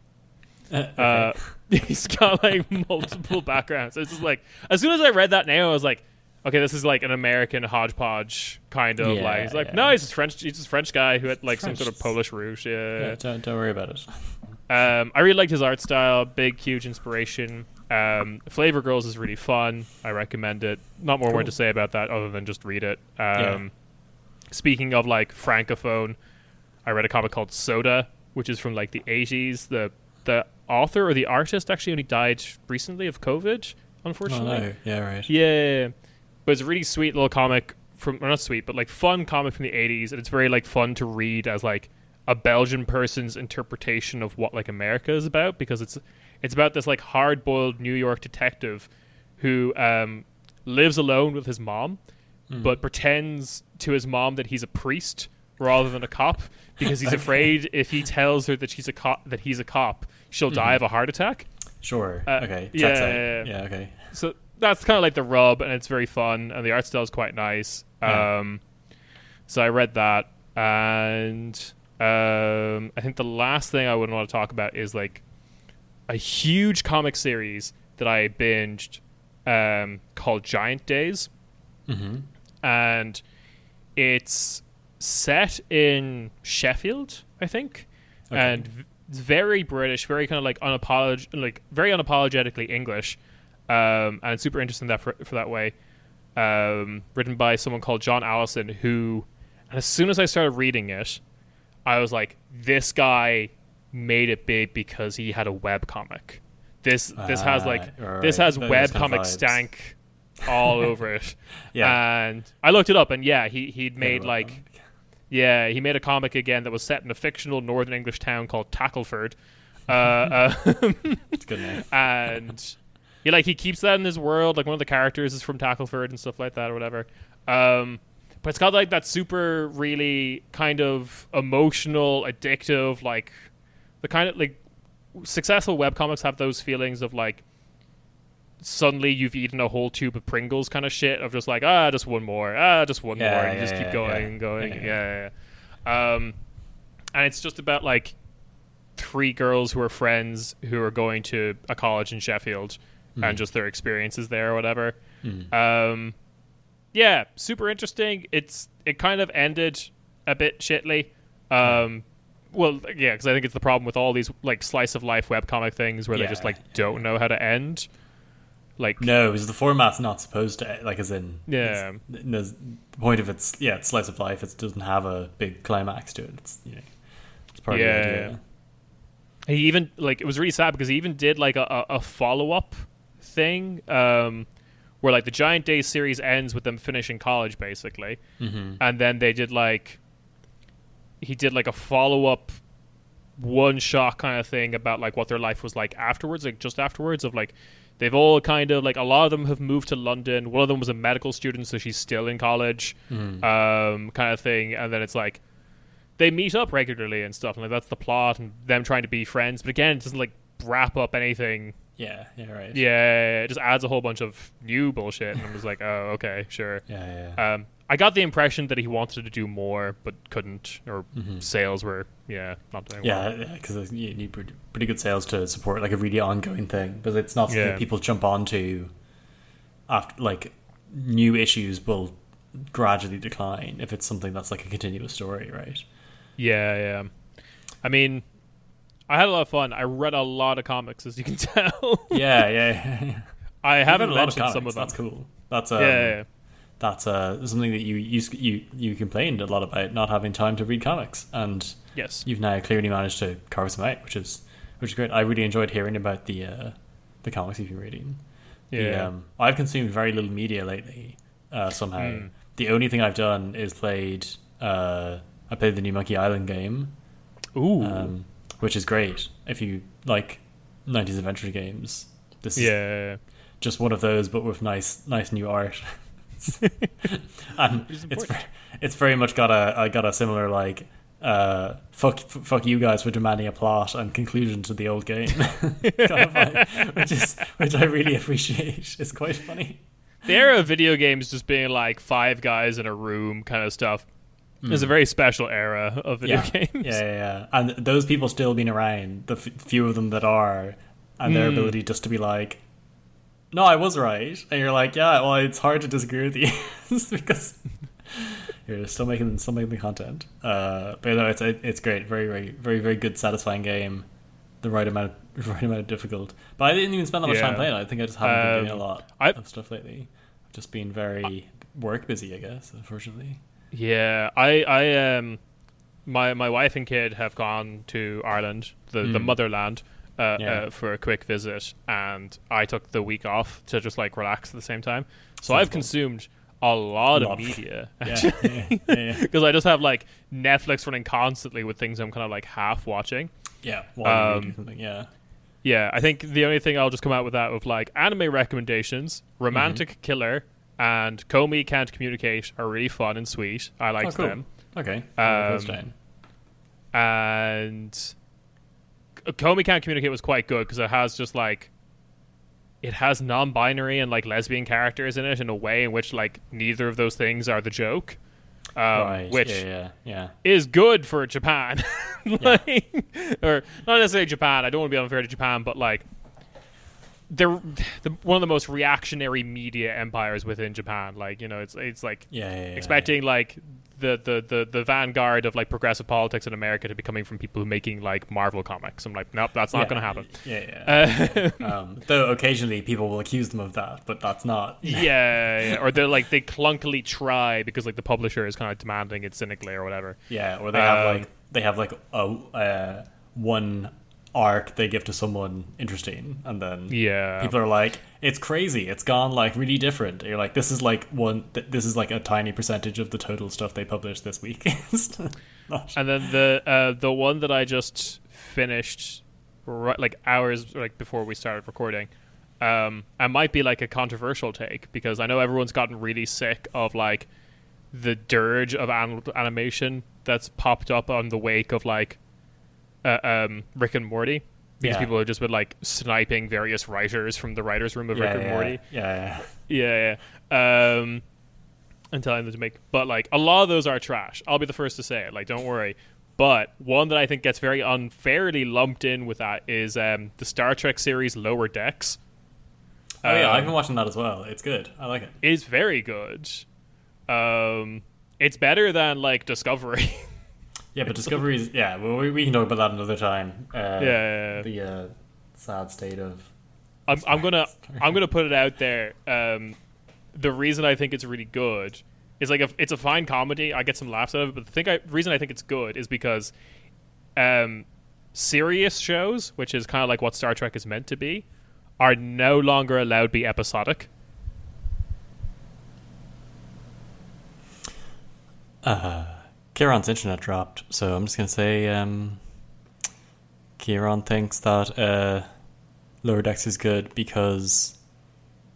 Uh, okay. uh, he's got like multiple backgrounds. It's just like, as soon as I read that name, I was like, okay, this is like an American hodgepodge kind of yeah, like. He's like, yeah. no, he's just French. He's just French guy who had like French. some sort of Polish roots. Yeah, yeah don't, don't worry about it. Um, I really liked his art style. Big, huge inspiration. Um, Flavor Girls is really fun. I recommend it. Not more cool. word to say about that other than just read it. Um, yeah. Speaking of like francophone, I read a comic called Soda, which is from like the eighties. The the author or the artist actually only died recently of COVID, unfortunately. Oh, no. Yeah, right. Yeah. But it's a really sweet little comic from, well, not sweet, but like fun comic from the eighties. And it's very like fun to read as like a Belgian person's interpretation of what like America is about, because it's, it's about this like hard boiled New York detective who um, lives alone with his mom, mm. but pretends to his mom that he's a priest rather than a cop, because he's okay. afraid if he tells her that she's a cop, that he's a cop, she'll mm-hmm. die of a heart attack. Sure. Uh, okay. Yeah, yeah, yeah. Yeah. Okay. So that's kind of like the rub, and it's very fun, and the art style is quite nice. Yeah. Um, so I read that, and um, I think the last thing I would want to talk about is like a huge comic series that I binged um, called Giant Days, mm-hmm. and it's set in Sheffield, I think, okay. and v- very British, very kind of like unapolog- like very unapologetically English, um, and super interesting that for, for that way. Um, written by someone called John Allison, who, and as soon as I started reading it, I was like, this guy made it big because he had a web comic. This uh, this has like right. this has Those web comic stank all over it. Yeah, and I looked it up, and yeah, he he'd made like. Them. Yeah, he made a comic again that was set in a fictional northern English town called Tackleford. Uh, um, That's a good name. And he like he keeps that in his world. Like one of the characters is from Tackleford and stuff like that, or whatever. Um, but it's got like that super, really kind of emotional, addictive, like the kind of like successful webcomics have those feelings of like suddenly you've eaten a whole tube of Pringles kind of shit, of just like, ah, just one more, ah, just one yeah, more, and yeah, you just yeah, keep going yeah. and going. Yeah, yeah, yeah. Um, and it's just about, like, three girls who are friends who are going to a college in Sheffield mm. and just their experiences there or whatever. Mm. Um, yeah, super interesting. It's It kind of ended a bit shitly. Um, well, yeah, because I think it's the problem with all these, like, slice-of-life webcomic things where yeah, they just, like, yeah. don't know how to end. Like no, because the format's not supposed to, like, as in yeah the point of it's yeah it's slice of life, it doesn't have a big climax to it. It's you know it's part yeah. of the idea. He even like it was really sad because he even did like a, a follow up thing um, where like the Giant Days series ends with them finishing college basically, mm-hmm. and then they did like he did like a follow up one shot kind of thing about like what their life was like afterwards, like just afterwards of like. They've all kind of, like, a lot of them have moved to London. One of them was a medical student, so she's still in college, mm. um, kind of thing. And then it's like, they meet up regularly and stuff. And like, that's the plot and them trying to be friends. But again, it doesn't, like, wrap up anything. Yeah, yeah, right. Yeah, it just adds a whole bunch of new bullshit. And I'm just like, oh, okay, sure. Yeah, yeah. Um, I got the impression that he wanted to do more, but couldn't, or mm-hmm. sales were, yeah, not doing well. Yeah, because you need pretty good sales to support like a really ongoing thing, but it's not something yeah. people jump onto after, like, new issues will gradually decline if it's something that's like a continuous story, right? Yeah, yeah. I mean, I had a lot of fun. I read a lot of comics, as you can tell. yeah, yeah, yeah. I haven't mentioned some of them. That's cool. That's, um, yeah, yeah. that's uh, something that you, you you you complained a lot about, not having time to read comics, and yes, you've now clearly managed to carve some out, which is which is great. I really enjoyed hearing about the uh, the comics you've been reading. Yeah, the, um, I've consumed very little media lately. Uh, somehow, mm. the only thing I've done is played. Uh, I played the new Monkey Island game, ooh, um, which is great if you like nineties adventure games. This yeah, is just one of those, but with nice nice new art. And it's it's very much got a I got a similar like uh fuck f- fuck you guys for demanding a plot and conclusion to the old game, vibe, which is which I really appreciate. It's quite funny. The era of video games just being like five guys in a room kind of stuff mm. is a very special era of video yeah. games. Yeah, yeah, yeah, and those people still being around, the f- few of them that are, and their mm. ability just to be like, no, I was right. And you're like, yeah, well, it's hard to disagree with you because you're still making still making the content. Uh, but no, it's it's great. Very, very, very, very good, satisfying game. The right amount of, right amount of difficult. But I didn't even spend that much yeah. time playing it. I think I just haven't um, been doing a lot I, of stuff lately. I've just been very I, work busy, I guess, unfortunately. Yeah, I, I um, my my wife and kid have gone to Ireland, the, mm. the motherland. Uh, yeah. uh, for a quick visit, and I took the week off to just like relax at the same time, so Sounds I've cool. consumed a lot, a lot of media because yeah, yeah, yeah, yeah. I just have like Netflix running constantly with things I'm kind of like half watching yeah well, um, something. yeah yeah I think the only thing I'll just come out with that with like anime recommendations, Romantic mm-hmm. Killer and Komi Can't Communicate are really fun and sweet. I liked oh, cool. them okay um, and Komi Can't Communicate was quite good because it has just like it has non-binary and like lesbian characters in it in a way in which like neither of those things are the joke, um, right. which yeah, yeah, yeah. is good for Japan, like, yeah. or not necessarily Japan. I don't want to be unfair to Japan, but like they're the, one of the most reactionary media empires within Japan. Like, you know, it's it's like yeah, yeah, yeah, expecting yeah. like. The, the, the, the vanguard of like progressive politics in America to be coming from people making like Marvel comics. I'm like, nope, that's not yeah, going to happen. Yeah, yeah. Uh, um, though occasionally people will accuse them of that, but that's not. yeah, yeah, or they're like they clunkily try because like the publisher is kind of demanding it cynically or whatever. Yeah, or they um, have like they have like a uh, one arc they give to someone interesting, and then yeah, people are like, it's crazy, it's gone like really different, and you're like, this is like one th- this is like a tiny percentage of the total stuff they published this week. And then the uh the one that I just finished right like hours like before we started recording, um I might be like a controversial take because I know everyone's gotten really sick of like the dirge of an- animation that's popped up on the wake of like Uh, um, Rick and Morty, because yeah. people have just been like sniping various writers from the writers' room of yeah, Rick and yeah. Morty. Yeah, yeah, yeah. yeah. Um, and telling them to make, but like a lot of those are trash. I'll be the first to say it. Like, don't worry. But one that I think gets very unfairly lumped in with that is um, the Star Trek series Lower Decks. Oh um, yeah, I've been watching that as well. It's good. I like it. It's very good. Um, it's better than like Discovery. Yeah, but Discovery's... Yeah, well, we, we can talk about that another time. Uh, yeah, yeah, yeah. The uh, sad state of... I'm, I'm gonna I'm gonna put it out there. Um, the reason I think it's really good is like a, it's a fine comedy. I get some laughs out of it, but the thing I, reason I think it's good is because um, serious shows, which is kind of like what Star Trek is meant to be, are no longer allowed to be episodic. Uh... Kieran's internet dropped, so I'm just going to say um, Kieran thinks that uh, Lower Decks is good because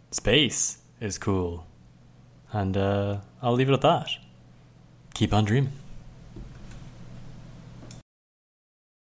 space is cool. And uh, I'll leave it at that. Keep on dreaming.